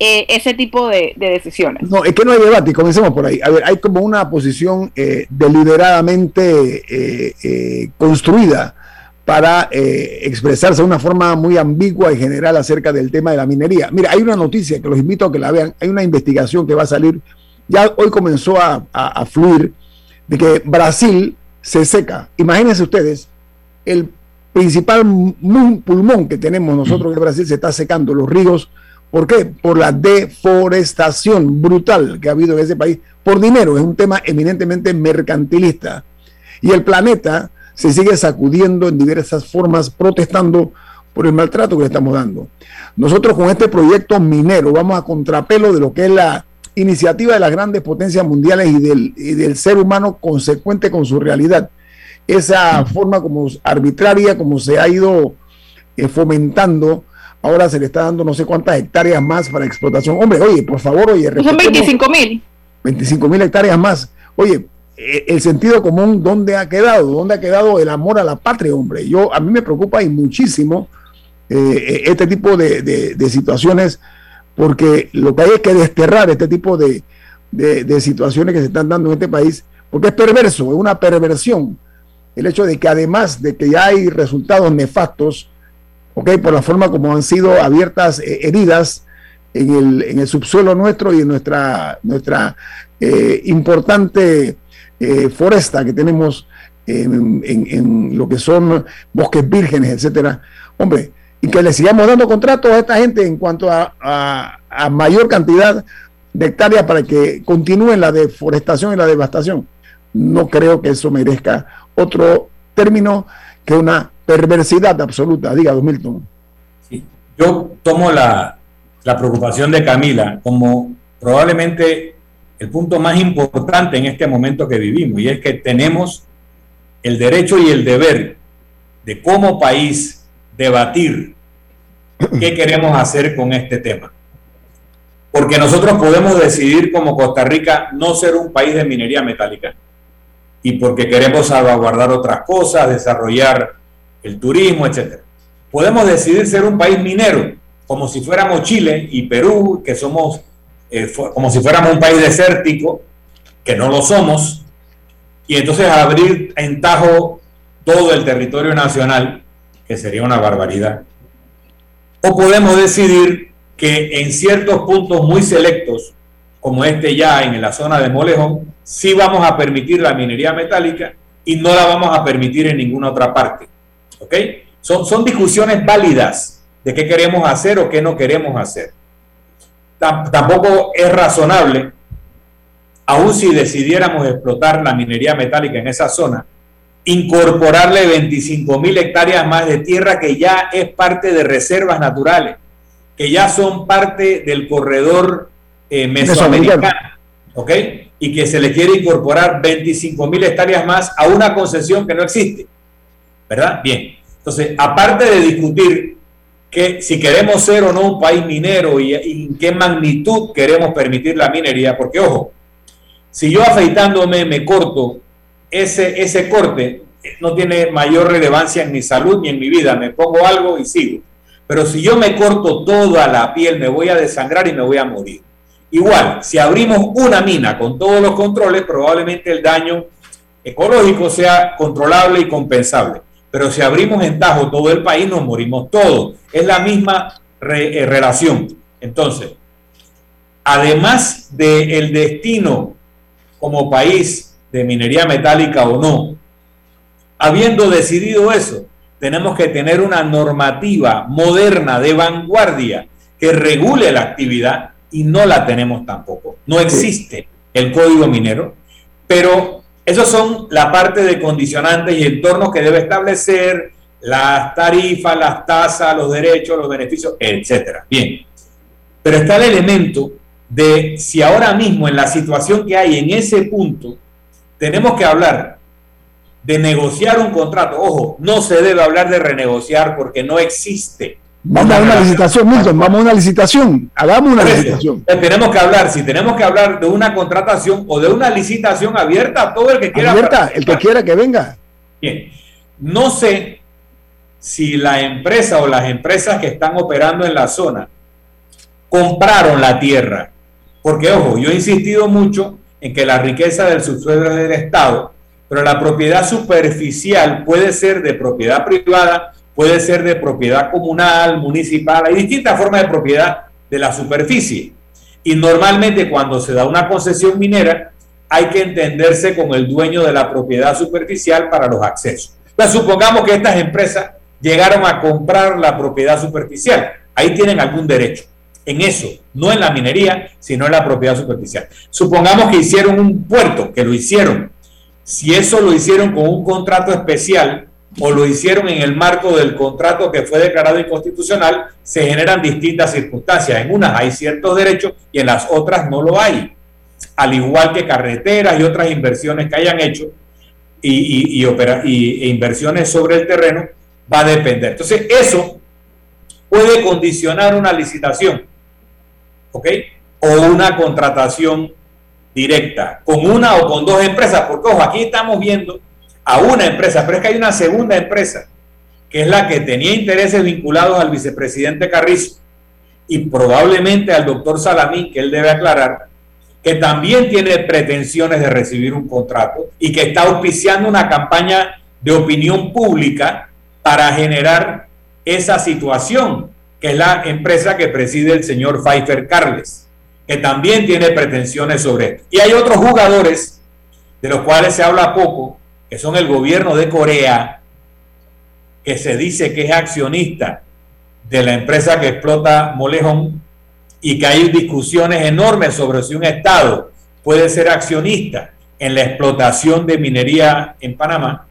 eh, ese tipo de, de decisiones. No, es que no hay debate, comencemos por ahí. A ver, hay como una posición eh, deliberadamente eh, eh, construida para eh, expresarse de una forma muy ambigua y general acerca del tema de la minería. Mira, hay una noticia que los invito a que la vean. Hay una investigación que va a salir, ya hoy comenzó a, a, a fluir, de que Brasil se seca. Imagínense ustedes, el principal pulmón que tenemos nosotros en Brasil se está secando, los ríos. ¿Por qué? Por la deforestación brutal que ha habido en ese país, por dinero. Es un tema eminentemente mercantilista. Y el planeta se sigue sacudiendo en diversas formas, protestando por el maltrato que le estamos dando. Nosotros con este proyecto minero vamos a contrapelo de lo que es la iniciativa de las grandes potencias mundiales y del, y del ser humano consecuente con su realidad. Esa forma como arbitraria, como se ha ido eh, fomentando Ahora se le está dando no sé cuántas hectáreas más para explotación. Hombre, oye, por favor, oye. Son veinticinco mil. veinticinco mil hectáreas más. Oye, el sentido común, ¿dónde ha quedado? ¿Dónde ha quedado el amor a la patria, hombre? Yo, a mí me preocupa y muchísimo eh, este tipo de, de, de situaciones, porque lo que hay es que desterrar este tipo de, de, de situaciones que se están dando en este país, porque es perverso, es una perversión. El hecho de que además de que ya hay resultados nefastos, ok, por la forma como han sido abiertas eh, heridas en el, en el subsuelo nuestro y en nuestra, nuestra eh, importante eh, foresta que tenemos en, en, en lo que son bosques vírgenes, etcétera. Hombre, y que le sigamos dando contratos a esta gente en cuanto a, a, a mayor cantidad de hectáreas para que continúen la deforestación y la devastación. No creo que eso merezca otro término que una perversidad absoluta. Diga, don Milton. Sí. Yo tomo la, la preocupación de Camila como probablemente el punto más importante en este momento que vivimos, y es que tenemos el derecho y el deber de como país debatir qué queremos hacer con este tema. Porque nosotros podemos decidir como Costa Rica no ser un país de minería metálica, y porque queremos salvaguardar otras cosas, desarrollar el turismo, etcétera. Podemos decidir ser un país minero, como si fuéramos Chile y Perú, que somos eh, como si fuéramos un país desértico, que no lo somos, y entonces abrir en tajo todo el territorio nacional, que sería una barbaridad. O podemos decidir que en ciertos puntos muy selectos, como este ya en la zona de Molejón, sí vamos a permitir la minería metálica y no la vamos a permitir en ninguna otra parte. ¿Ok? Son, son discusiones válidas de qué queremos hacer o qué no queremos hacer. Tampoco es razonable, aun si decidiéramos explotar la minería metálica en esa zona, incorporarle veinticinco mil hectáreas más de tierra que ya es parte de reservas naturales, que ya son parte del corredor Eh, mesoamericana, ¿ok? Y que se le quiere incorporar veinticinco mil hectáreas más a una concesión que no existe, ¿verdad? Bien, entonces, aparte de discutir que si queremos ser o no un país minero y, y en qué magnitud queremos permitir la minería, porque, ojo, si yo afeitándome me corto, ese, ese corte no tiene mayor relevancia en mi salud ni en mi vida, me pongo algo y sigo. Pero si yo me corto toda la piel, me voy a desangrar y me voy a morir. Igual, si abrimos una mina con todos los controles, probablemente el daño ecológico sea controlable y compensable. Pero si abrimos en tajo todo el país, nos morimos todos. Es la misma re- eh, relación. Entonces, además del destino como país de minería metálica o no, habiendo decidido eso, tenemos que tener una normativa moderna de vanguardia que regule la actividad. Y no la tenemos tampoco. No existe el código minero, pero esos son la parte de condicionantes y entornos que debe establecer las tarifas, las tasas, los derechos, los beneficios, etcétera. Bien, pero está el elemento de si ahora mismo en la situación que hay en ese punto tenemos que hablar de negociar un contrato. Ojo, no se debe hablar de renegociar porque no existe. Vamos a una licitación, Milton, vamos a una licitación, hagamos una licitación. Tenemos que hablar, si tenemos que hablar de una contratación o de una licitación abierta a todo el que quiera. Abierta, el que quiera que venga. Bien, no sé si la empresa o las empresas que están operando en la zona compraron la tierra, porque ojo, yo he insistido mucho en que la riqueza del subsuelo es del Estado, pero la propiedad superficial puede ser de propiedad privada, puede ser de propiedad comunal, municipal, hay distintas formas de propiedad de la superficie. Y normalmente cuando se da una concesión minera, hay que entenderse con el dueño de la propiedad superficial para los accesos. Pues supongamos que estas empresas llegaron a comprar la propiedad superficial. Ahí tienen algún derecho. En eso, no en la minería, sino en la propiedad superficial. Supongamos que hicieron un puerto, que lo hicieron. Si eso lo hicieron con un contrato especial, o lo hicieron en el marco del contrato que fue declarado inconstitucional, se generan distintas circunstancias. En unas hay ciertos derechos y en las otras no lo hay. Al igual que carreteras y otras inversiones que hayan hecho y, y, y, opera, y e inversiones sobre el terreno, va a depender. Entonces, eso, puede condicionar una licitación, ¿ok? O una contratación directa, con una o con dos empresas, porque ojo, aquí estamos viendo a una empresa, pero es que hay una segunda empresa, que es la que tenía intereses vinculados al vicepresidente Carrizo y probablemente al doctor Salamín, que él debe aclarar, que también tiene pretensiones de recibir un contrato y que está auspiciando una campaña de opinión pública para generar esa situación, que es la empresa que preside el señor Pfeiffer Carles, que también tiene pretensiones sobre esto. Y hay otros jugadores, de los cuales se habla poco, que son el gobierno de Corea, que se dice que es accionista de la empresa que explota Molejón, y que hay discusiones enormes sobre si un Estado puede ser accionista en la explotación de minería en Panamá.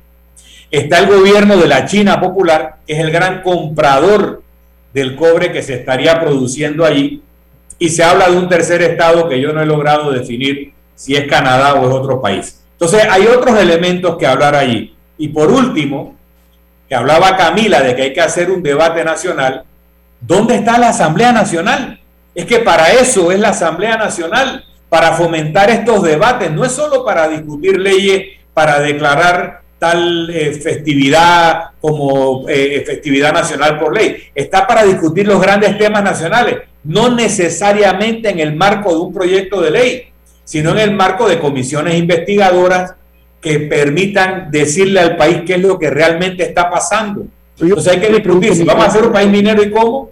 Está el gobierno de la China Popular, que es el gran comprador del cobre que se estaría produciendo allí, y se habla de un tercer Estado que yo no he logrado definir si es Canadá o es otro país. Entonces hay otros elementos que hablar allí. Y por último, que hablaba Camila de que hay que hacer un debate nacional, ¿dónde está la Asamblea Nacional? Es que para eso es la Asamblea Nacional, para fomentar estos debates, no es solo para discutir leyes, para declarar tal eh, festividad como eh, festividad nacional por ley, está para discutir los grandes temas nacionales, no necesariamente en el marco de un proyecto de ley, sino en el marco de comisiones investigadoras que permitan decirle al país qué es lo que realmente está pasando. Entonces hay que discutir si vamos a ser un país minero y cómo.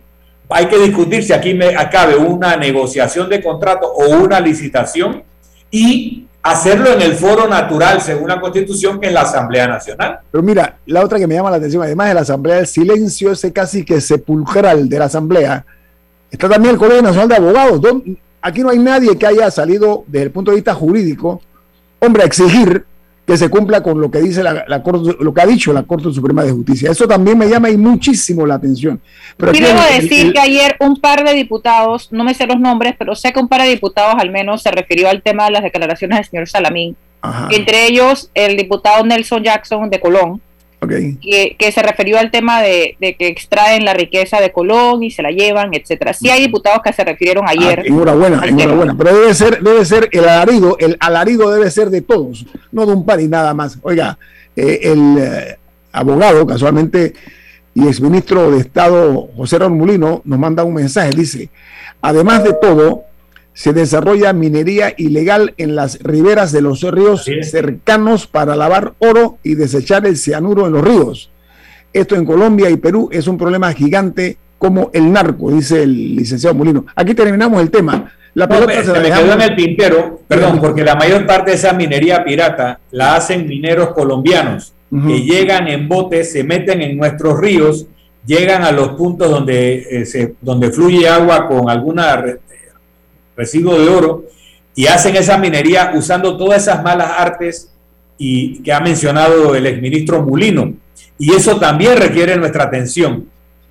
Hay que discutir si aquí me acabe una negociación de contrato o una licitación y hacerlo en el foro natural, según la Constitución, que es la Asamblea Nacional. Pero mira, la otra que me llama la atención, además de la Asamblea, el silencio ese casi que sepulcral de la Asamblea, está también el Colegio Nacional de Abogados. Aquí no hay nadie que haya salido desde el punto de vista jurídico, hombre, a exigir que se cumpla con lo que dice la, la Corte, lo que ha dicho la Corte Suprema de Justicia. Eso también me llama y muchísimo la atención. Pero quiero decir el, el, que ayer un par de diputados, no me sé los nombres, pero sé que un par de diputados al menos se refirió al tema de las declaraciones del señor Salamín. Ajá. Entre ellos el diputado Nelson Jackson de Colón, okay, que, que se refirió al tema de, de que extraen la riqueza de Colón y se la llevan, etcétera. Sí hay diputados que se refirieron ayer. Ah, enhorabuena, enhorabuena. Pero debe ser, debe ser el alarido, el alarido debe ser de todos, no de un par y nada más. Oiga, eh, el eh, abogado, casualmente, y exministro de Estado, José Romulino, nos manda un mensaje, dice, además de todo, se desarrolla minería ilegal en las riberas de los ríos cercanos para lavar oro y desechar el cianuro en los ríos. Esto en Colombia y Perú es un problema gigante como el narco, dice el licenciado Molino. Aquí terminamos el tema. La pelota no, se, se me quedó en el tintero, perdón, porque la mayor parte de esa minería pirata la hacen mineros colombianos, uh-huh, que llegan en botes, se meten en nuestros ríos, llegan a los puntos donde, eh, se, donde fluye agua con alguna residuo de oro, y hacen esa minería usando todas esas malas artes y que ha mencionado el exministro Mulino. Y eso también requiere nuestra atención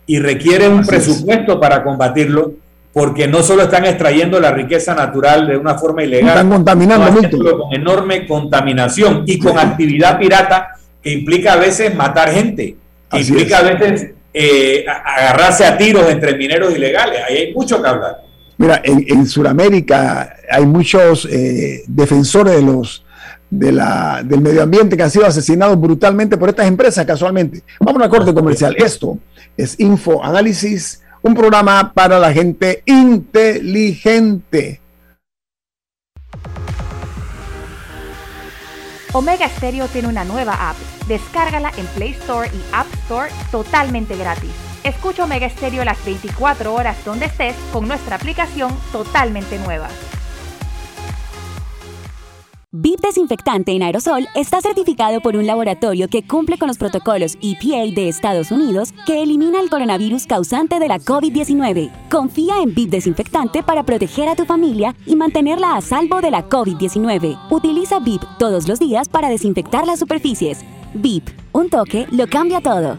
y requiere un Así presupuesto es. para combatirlo, porque no solo están extrayendo la riqueza natural de una forma ilegal, están contaminando con enorme contaminación y con sí. actividad pirata que implica a veces matar gente, que Así implica es. a veces eh, agarrarse a tiros entre mineros ilegales. Ahí hay mucho que hablar. Mira, en, en Sudamérica hay muchos eh, defensores de los, de la, del medio ambiente que han sido asesinados brutalmente por estas empresas, casualmente. Vamos a corte comercial. Esto es Info Análisis, un programa para la gente inteligente. Omega Estéreo tiene una nueva app. Descárgala en Play Store y App Store totalmente gratis. Escucha Omega Estéreo las veinticuatro horas donde estés con nuestra aplicación totalmente nueva. V I P Desinfectante en aerosol está certificado por un laboratorio que cumple con los protocolos E P A de Estados Unidos que elimina el coronavirus causante de la COVID diecinueve. Confía en V I P Desinfectante para proteger a tu familia y mantenerla a salvo de la COVID diecinueve. Utiliza V I P todos los días para desinfectar las superficies. V I P, un toque lo cambia todo.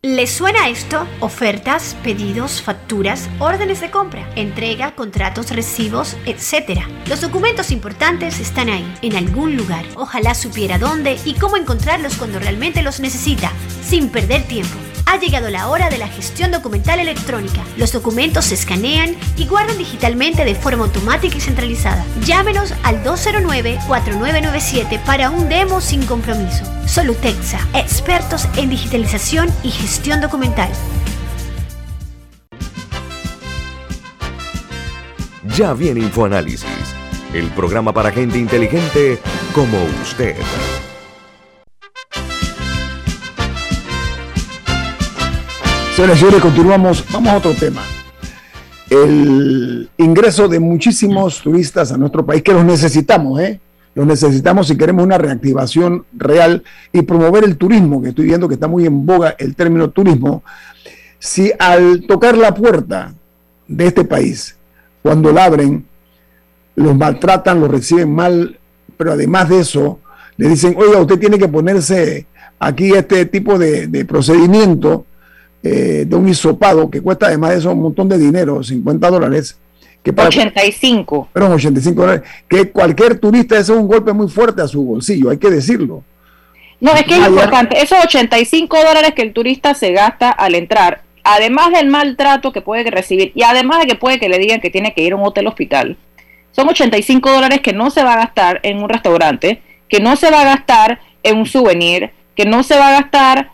¿Les suena esto? Ofertas, pedidos, facturas, órdenes de compra, entrega, contratos, recibos, etcétera. Los documentos importantes están ahí, en algún lugar. Ojalá supiera dónde y cómo encontrarlos cuando realmente los necesita, sin perder tiempo. Ha llegado la hora de la gestión documental electrónica. Los documentos se escanean y guardan digitalmente de forma automática y centralizada. Llámenos al dos cero nueve, cuatro nueve nueve siete para un demo sin compromiso. Solutexa, expertos en digitalización y gestión documental. Ya viene Infoanálisis, el programa para gente inteligente como usted. Señoras y señores, continuamos. Vamos a otro tema. El ingreso de muchísimos turistas a nuestro país, que los necesitamos, ¿eh? Los necesitamos si queremos una reactivación real y promover el turismo, que estoy viendo que está muy en boga el término turismo. Si al tocar la puerta de este país, cuando la abren, los maltratan, los reciben mal, pero además de eso, le dicen, oiga, usted tiene que ponerse aquí este tipo de, de procedimiento, de un hisopado que cuesta además de eso un montón de dinero, cincuenta dólares, que para, ochenta y cinco. Pero ochenta y cinco dólares, que cualquier turista, eso es un golpe muy fuerte a su bolsillo, hay que decirlo. No, es que es Allá. importante, esos ochenta y cinco dólares que el turista se gasta al entrar, además del maltrato que puede recibir y además de que puede que le digan que tiene que ir a un hotel hospital, son ochenta y cinco dólares que no se va a gastar en un restaurante, que no se va a gastar en un souvenir, que no se va a gastar.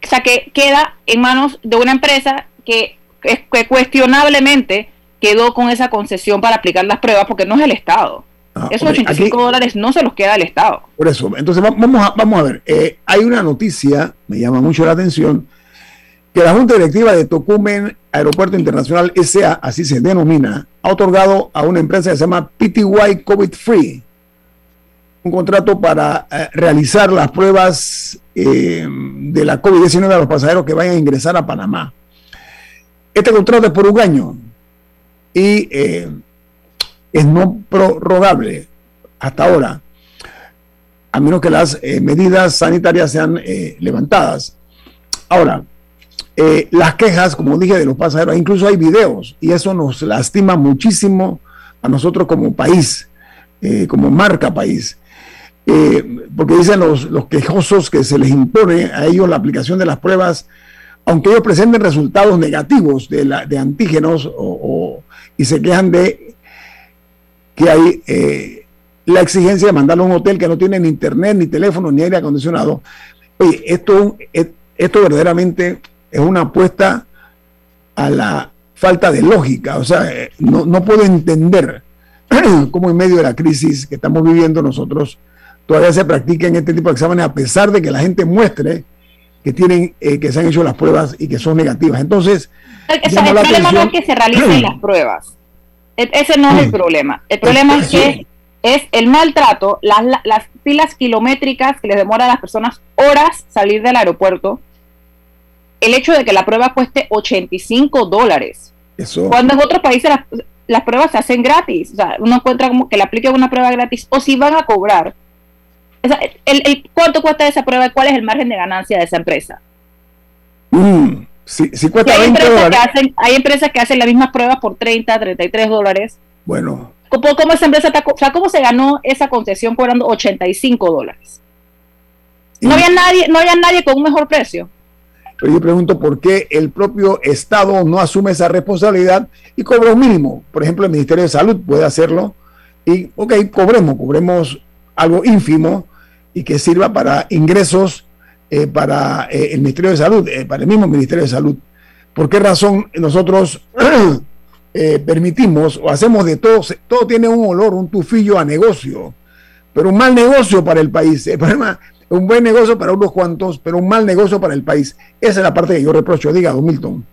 O sea, que queda en manos de una empresa que, que cuestionablemente quedó con esa concesión para aplicar las pruebas, porque no es el Estado. Ah, Esos okay, ochenta y cinco aquí, dólares no se los queda el Estado. Por eso, entonces vamos a, vamos a ver. Eh, hay una noticia, me llama mucho la atención, que la Junta Directiva de Tocumen Aeropuerto Internacional S A, así se denomina, ha otorgado a una empresa que se llama P T Y COVID Free un contrato para eh, realizar las pruebas eh, de la COVID diecinueve a los pasajeros que vayan a ingresar a Panamá. Este contrato es por un año y eh, es no prorrogable hasta ahora, a menos que las eh, medidas sanitarias sean eh, levantadas. Ahora, eh, las quejas, como dije, de los pasajeros, incluso hay videos, y eso nos lastima muchísimo a nosotros como país, eh, como marca país. Eh, porque dicen los, los quejosos que se les impone a ellos la aplicación de las pruebas, aunque ellos presenten resultados negativos de, la, de antígenos o, o, y se quejan de que hay eh, la exigencia de mandarlo a un hotel que no tiene ni internet, ni teléfono, ni aire acondicionado. Oye, esto, esto verdaderamente es una apuesta a la falta de lógica. O sea, no, no puedo entender cómo en medio de la crisis que estamos viviendo nosotros todavía se practiquen este tipo de exámenes, a pesar de que la gente muestre que tienen eh, que se han hecho las pruebas y que son negativas. Entonces, o sea, el problema no es que se realicen las pruebas. Ese no es el problema. El problema es que es el maltrato, las, las filas kilométricas que les demora a las personas horas salir del aeropuerto, el hecho de que la prueba cueste ochenta y cinco dólares. Eso. Cuando en otros países las, las pruebas se hacen gratis. O sea, uno encuentra como que le apliquen una prueba gratis, o si van a cobrar. O sea, el, el, ¿cuánto cuesta esa prueba y cuál es el margen de ganancia de esa empresa? Mm, si, si cuesta hay, empresas que hacen, hay empresas que hacen las mismas pruebas por treinta, treinta y tres dólares. Bueno. ¿Cómo, cómo esa empresa está, o sea, ¿cómo se ganó esa concesión cobrando ochenta y cinco dólares? No había nadie, no había nadie con un mejor precio. Pero yo pregunto por qué el propio Estado no asume esa responsabilidad y cobra un mínimo. Por ejemplo, el Ministerio de Salud puede hacerlo y, ok, cobremos, cobremos algo ínfimo y que sirva para ingresos eh, para eh, el Ministerio de Salud, eh, para el mismo Ministerio de Salud. ¿Por qué razón nosotros eh, permitimos o hacemos de todo? Todo tiene un olor, un tufillo a negocio, pero un mal negocio para el país. El problema es un buen negocio para unos cuantos, pero un mal negocio para el país. Esa es la parte que yo reprocho. Diga, don Milton.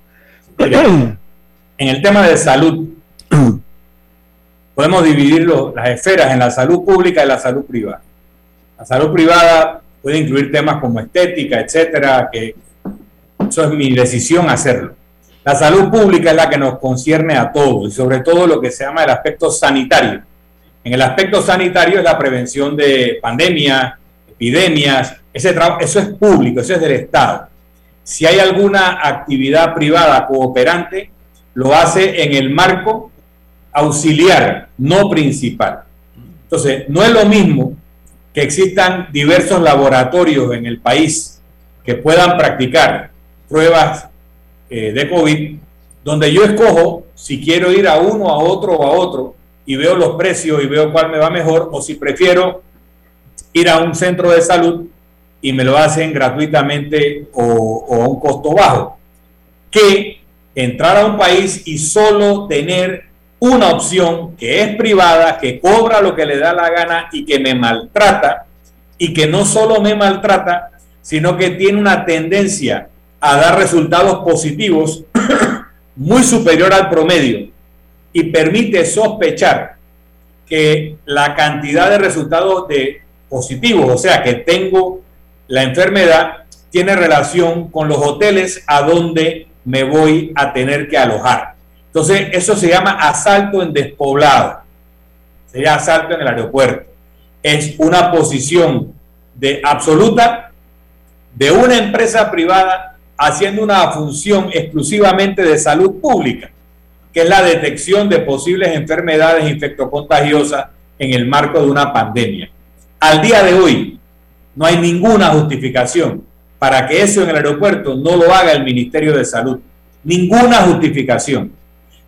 En el tema de salud, podemos dividir las esferas en la salud pública y la salud privada. La salud privada puede incluir temas como estética, etcétera, que eso es mi decisión hacerlo. La salud pública es la que nos concierne a todos, y sobre todo lo que se llama el aspecto sanitario. En el aspecto sanitario es la prevención de pandemias, epidemias, ese trabajo, eso es público, eso es del Estado. Si hay alguna actividad privada cooperante, lo hace en el marco auxiliar, no principal. Entonces, no es lo mismo que existan diversos laboratorios en el país que puedan practicar pruebas eh, de COVID, donde yo escojo si quiero ir a uno, a otro o a otro, y veo los precios y veo cuál me va mejor, o si prefiero ir a un centro de salud y me lo hacen gratuitamente o, o a un costo bajo, que entrar a un país y solo tener una opción que es privada, que cobra lo que le da la gana y que me maltrata, y que no solo me maltrata, sino que tiene una tendencia a dar resultados positivos muy superior al promedio, y permite sospechar que la cantidad de resultados de positivos, o sea, que tengo la enfermedad, tiene relación con los hoteles a donde me voy a tener que alojar. Entonces, eso se llama asalto en despoblado. Sería asalto en el aeropuerto. Es una posición de absoluta de una empresa privada haciendo una función exclusivamente de salud pública, que es la detección de posibles enfermedades infectocontagiosas en el marco de una pandemia. Al día de hoy, no hay ninguna justificación para que eso en el aeropuerto no lo haga el Ministerio de Salud. Ninguna justificación.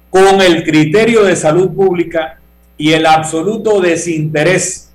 Con el criterio de salud pública y el absoluto desinterés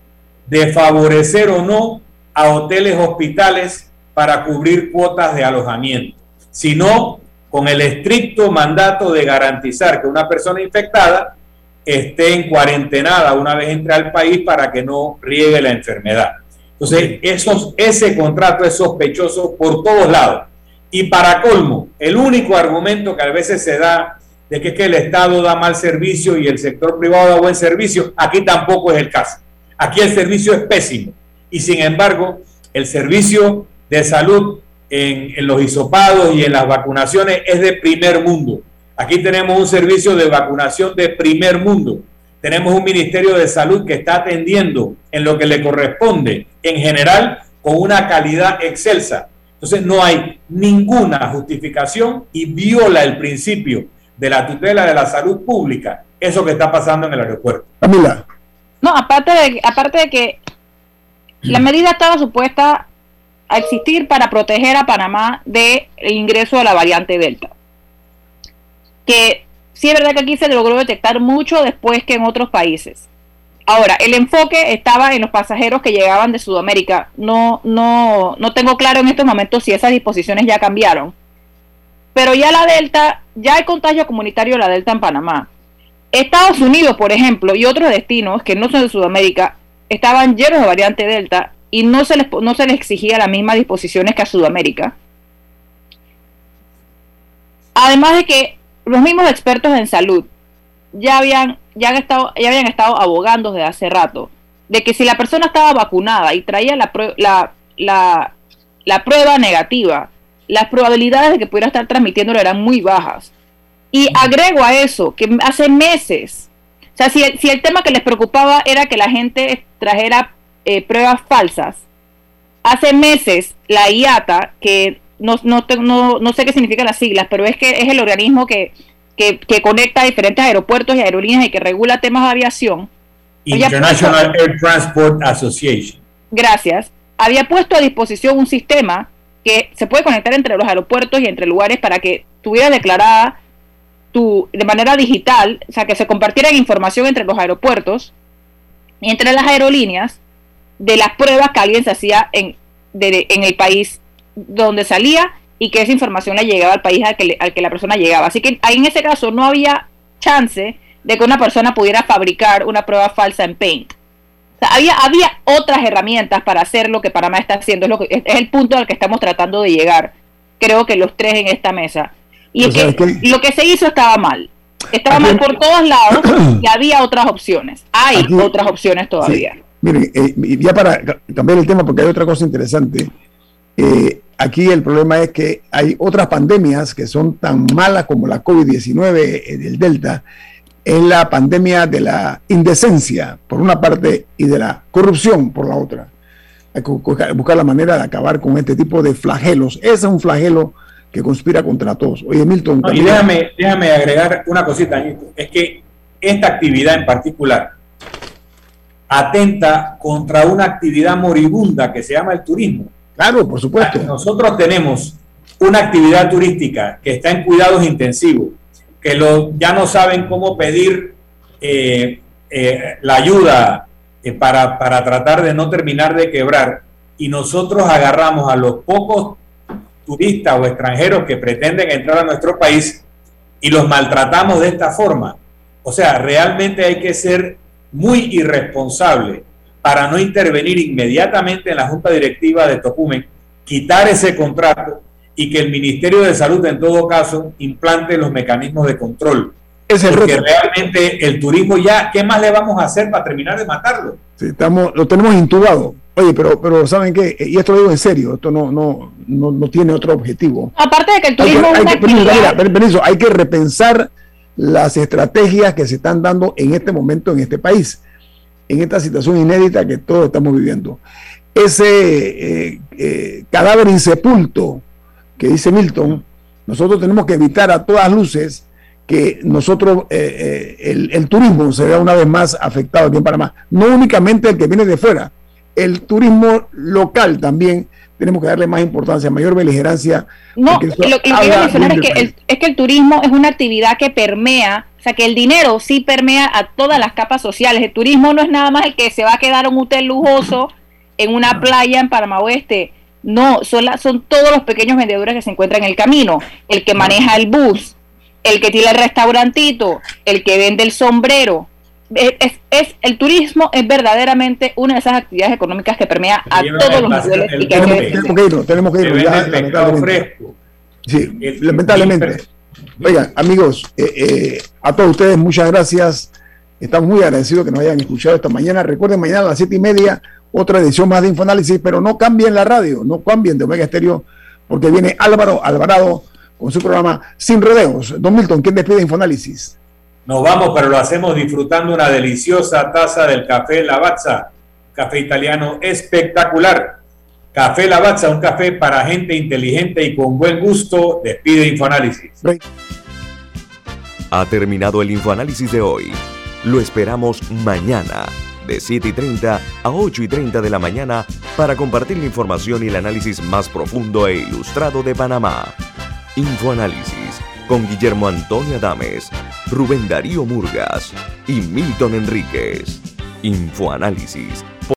de favorecer o no a hoteles, hospitales para cubrir cuotas de alojamiento, sino con el estricto mandato de garantizar que una persona infectada esté en cuarentenada una vez entre al país para que no riegue la enfermedad. Entonces, esos, ese contrato es sospechoso por todos lados. Y para colmo, el único argumento que a veces se da de que, que el Estado da mal servicio y el sector privado da buen servicio, aquí tampoco es el caso. Aquí el servicio es pésimo. Y sin embargo, el servicio de salud en, en los hisopados y en las vacunaciones es de primer mundo. Aquí tenemos un servicio de vacunación de primer mundo. Tenemos un Ministerio de Salud que está atendiendo en lo que le corresponde, en general, con una calidad excelsa. Entonces, no hay ninguna justificación y viola el principio de la tutela de la salud pública, eso que está pasando en el aeropuerto. Camila. No, aparte de, aparte de que la medida estaba supuesta a existir para proteger a Panamá del ingreso de la variante Delta, que sí es verdad que aquí se logró detectar mucho después que en otros países. Ahora, el enfoque estaba en los pasajeros que llegaban de Sudamérica. No, no, no tengo claro en estos momentos si esas disposiciones ya cambiaron. Pero ya la Delta, ya hay contagio comunitario de la Delta en Panamá. Estados Unidos, por ejemplo, y otros destinos que no son de Sudamérica, estaban llenos de variante Delta y no se les, no se les exigía las mismas disposiciones que a Sudamérica. Además de que los mismos expertos en salud ya habían, ya han estado, ya habían estado abogando desde hace rato de que si la persona estaba vacunada y traía la, prue- la, la, la prueba negativa, las probabilidades de que pudiera estar transmitiéndolo eran muy bajas. Y agrego a eso que hace meses, o sea, si el, si el tema que les preocupaba era que la gente trajera eh, pruebas falsas, hace meses la I A T A, que no, no, no, no sé qué significan las siglas, pero es que es el organismo que, que, que conecta diferentes aeropuertos y aerolíneas y que regula temas de aviación. International Air Transport Association. Gracias. Había puesto a disposición un sistema que se puede conectar entre los aeropuertos y entre lugares para que tuviera declarada tu, de manera digital, o sea, que se compartiera información entre los aeropuertos y entre las aerolíneas de las pruebas que alguien se hacía en, de, en el país donde salía y que esa información le llegaba al país al que, le, al que la persona llegaba. Así que ahí en ese caso no había chance de que una persona pudiera fabricar una prueba falsa en Paint. O sea, había, había otras herramientas para hacer lo que Panamá está haciendo, es, lo que, es el punto al que estamos tratando de llegar, creo que los tres en esta mesa. Y es que, que lo que se hizo estaba mal, estaba aquí, mal por todos lados y había otras opciones, hay aquí, otras opciones todavía. Sí. Miren, eh, ya para cambiar el tema porque hay otra cosa interesante, Eh, aquí el problema es que hay otras pandemias que son tan malas como la COVID diecinueve, eh, del Delta. Es la pandemia de la indecencia, por una parte, y de la corrupción, por la otra. Hay que buscar la manera de acabar con este tipo de flagelos. Ese es un flagelo que conspira contra todos. Oye, Milton... No, y déjame, déjame agregar una cosita. Es que esta actividad en particular atenta contra una actividad moribunda que se llama el turismo. Claro, por supuesto. Nosotros tenemos una actividad turística que está en cuidados intensivos, que lo, ya no saben cómo pedir eh, eh, la ayuda eh, para, para tratar de no terminar de quebrar. Y nosotros agarramos a los pocos turistas o extranjeros que pretenden entrar a nuestro país y los maltratamos de esta forma. O sea, realmente hay que ser muy irresponsable para no intervenir inmediatamente en la Junta Directiva de Tocumen, quitar ese contrato y que el Ministerio de Salud, en todo caso, implante los mecanismos de control. Es el Porque reto. Realmente el turismo ya, ¿qué más le vamos a hacer para terminar de matarlo? Sí, estamos, lo tenemos intubado. Oye, pero, pero ¿saben qué? Y esto lo digo en serio, esto no, no, no, no tiene otro objetivo. Aparte de que el turismo hay, es hay, una hay, actividad. Mira, mira, hay que repensar las estrategias que se están dando en este momento en este país, en esta situación inédita que todos estamos viviendo. Ese eh, eh, cadáver insepulto que dice Milton, nosotros tenemos que evitar a todas luces que nosotros, eh, eh, el, el turismo se vea una vez más afectado aquí en Panamá. No únicamente el que viene de fuera, el turismo local también tenemos que darle más importancia, mayor beligerancia. No, lo, lo que quiero mencionar es que, el, es que el turismo es una actividad que permea, o sea que el dinero sí permea a todas las capas sociales. El turismo no es nada más el que se va a quedar en un hotel lujoso en una playa en Panamá Oeste. No, son, la, son todos los pequeños vendedores que se encuentran en el camino, el que maneja el bus, el que tiene el restaurantito, el que vende el sombrero. Es, es, es el turismo es verdaderamente una de esas actividades económicas que permea a todos los niveles. Y que tenemos, tenemos que irnos, tenemos que irnos. Ya, lamentablemente. Sí, el, lamentablemente. Oigan, amigos, eh, eh, a todos ustedes muchas gracias. Estamos muy agradecidos que nos hayan escuchado esta mañana. Recuerden, mañana a las siete y media, otra edición más de Infoanálisis, pero no cambien la radio, no cambien de Omega Estéreo, porque viene Álvaro Alvarado con su programa Sin Rodeos. Don Milton, ¿quién despide Infoanálisis? Nos vamos, pero lo hacemos disfrutando una deliciosa taza del Café Lavazza, café italiano espectacular. Café Lavazza, un café para gente inteligente y con buen gusto. Despide Infoanálisis. Ha terminado el Infoanálisis de hoy. Lo esperamos mañana, de siete y treinta a ocho y treinta de la mañana, para compartir la información y el análisis más profundo e ilustrado de Panamá. Infoanálisis con Guillermo Antonio Adames, Rubén Darío Murgas y Milton Enríquez. Infoanálisis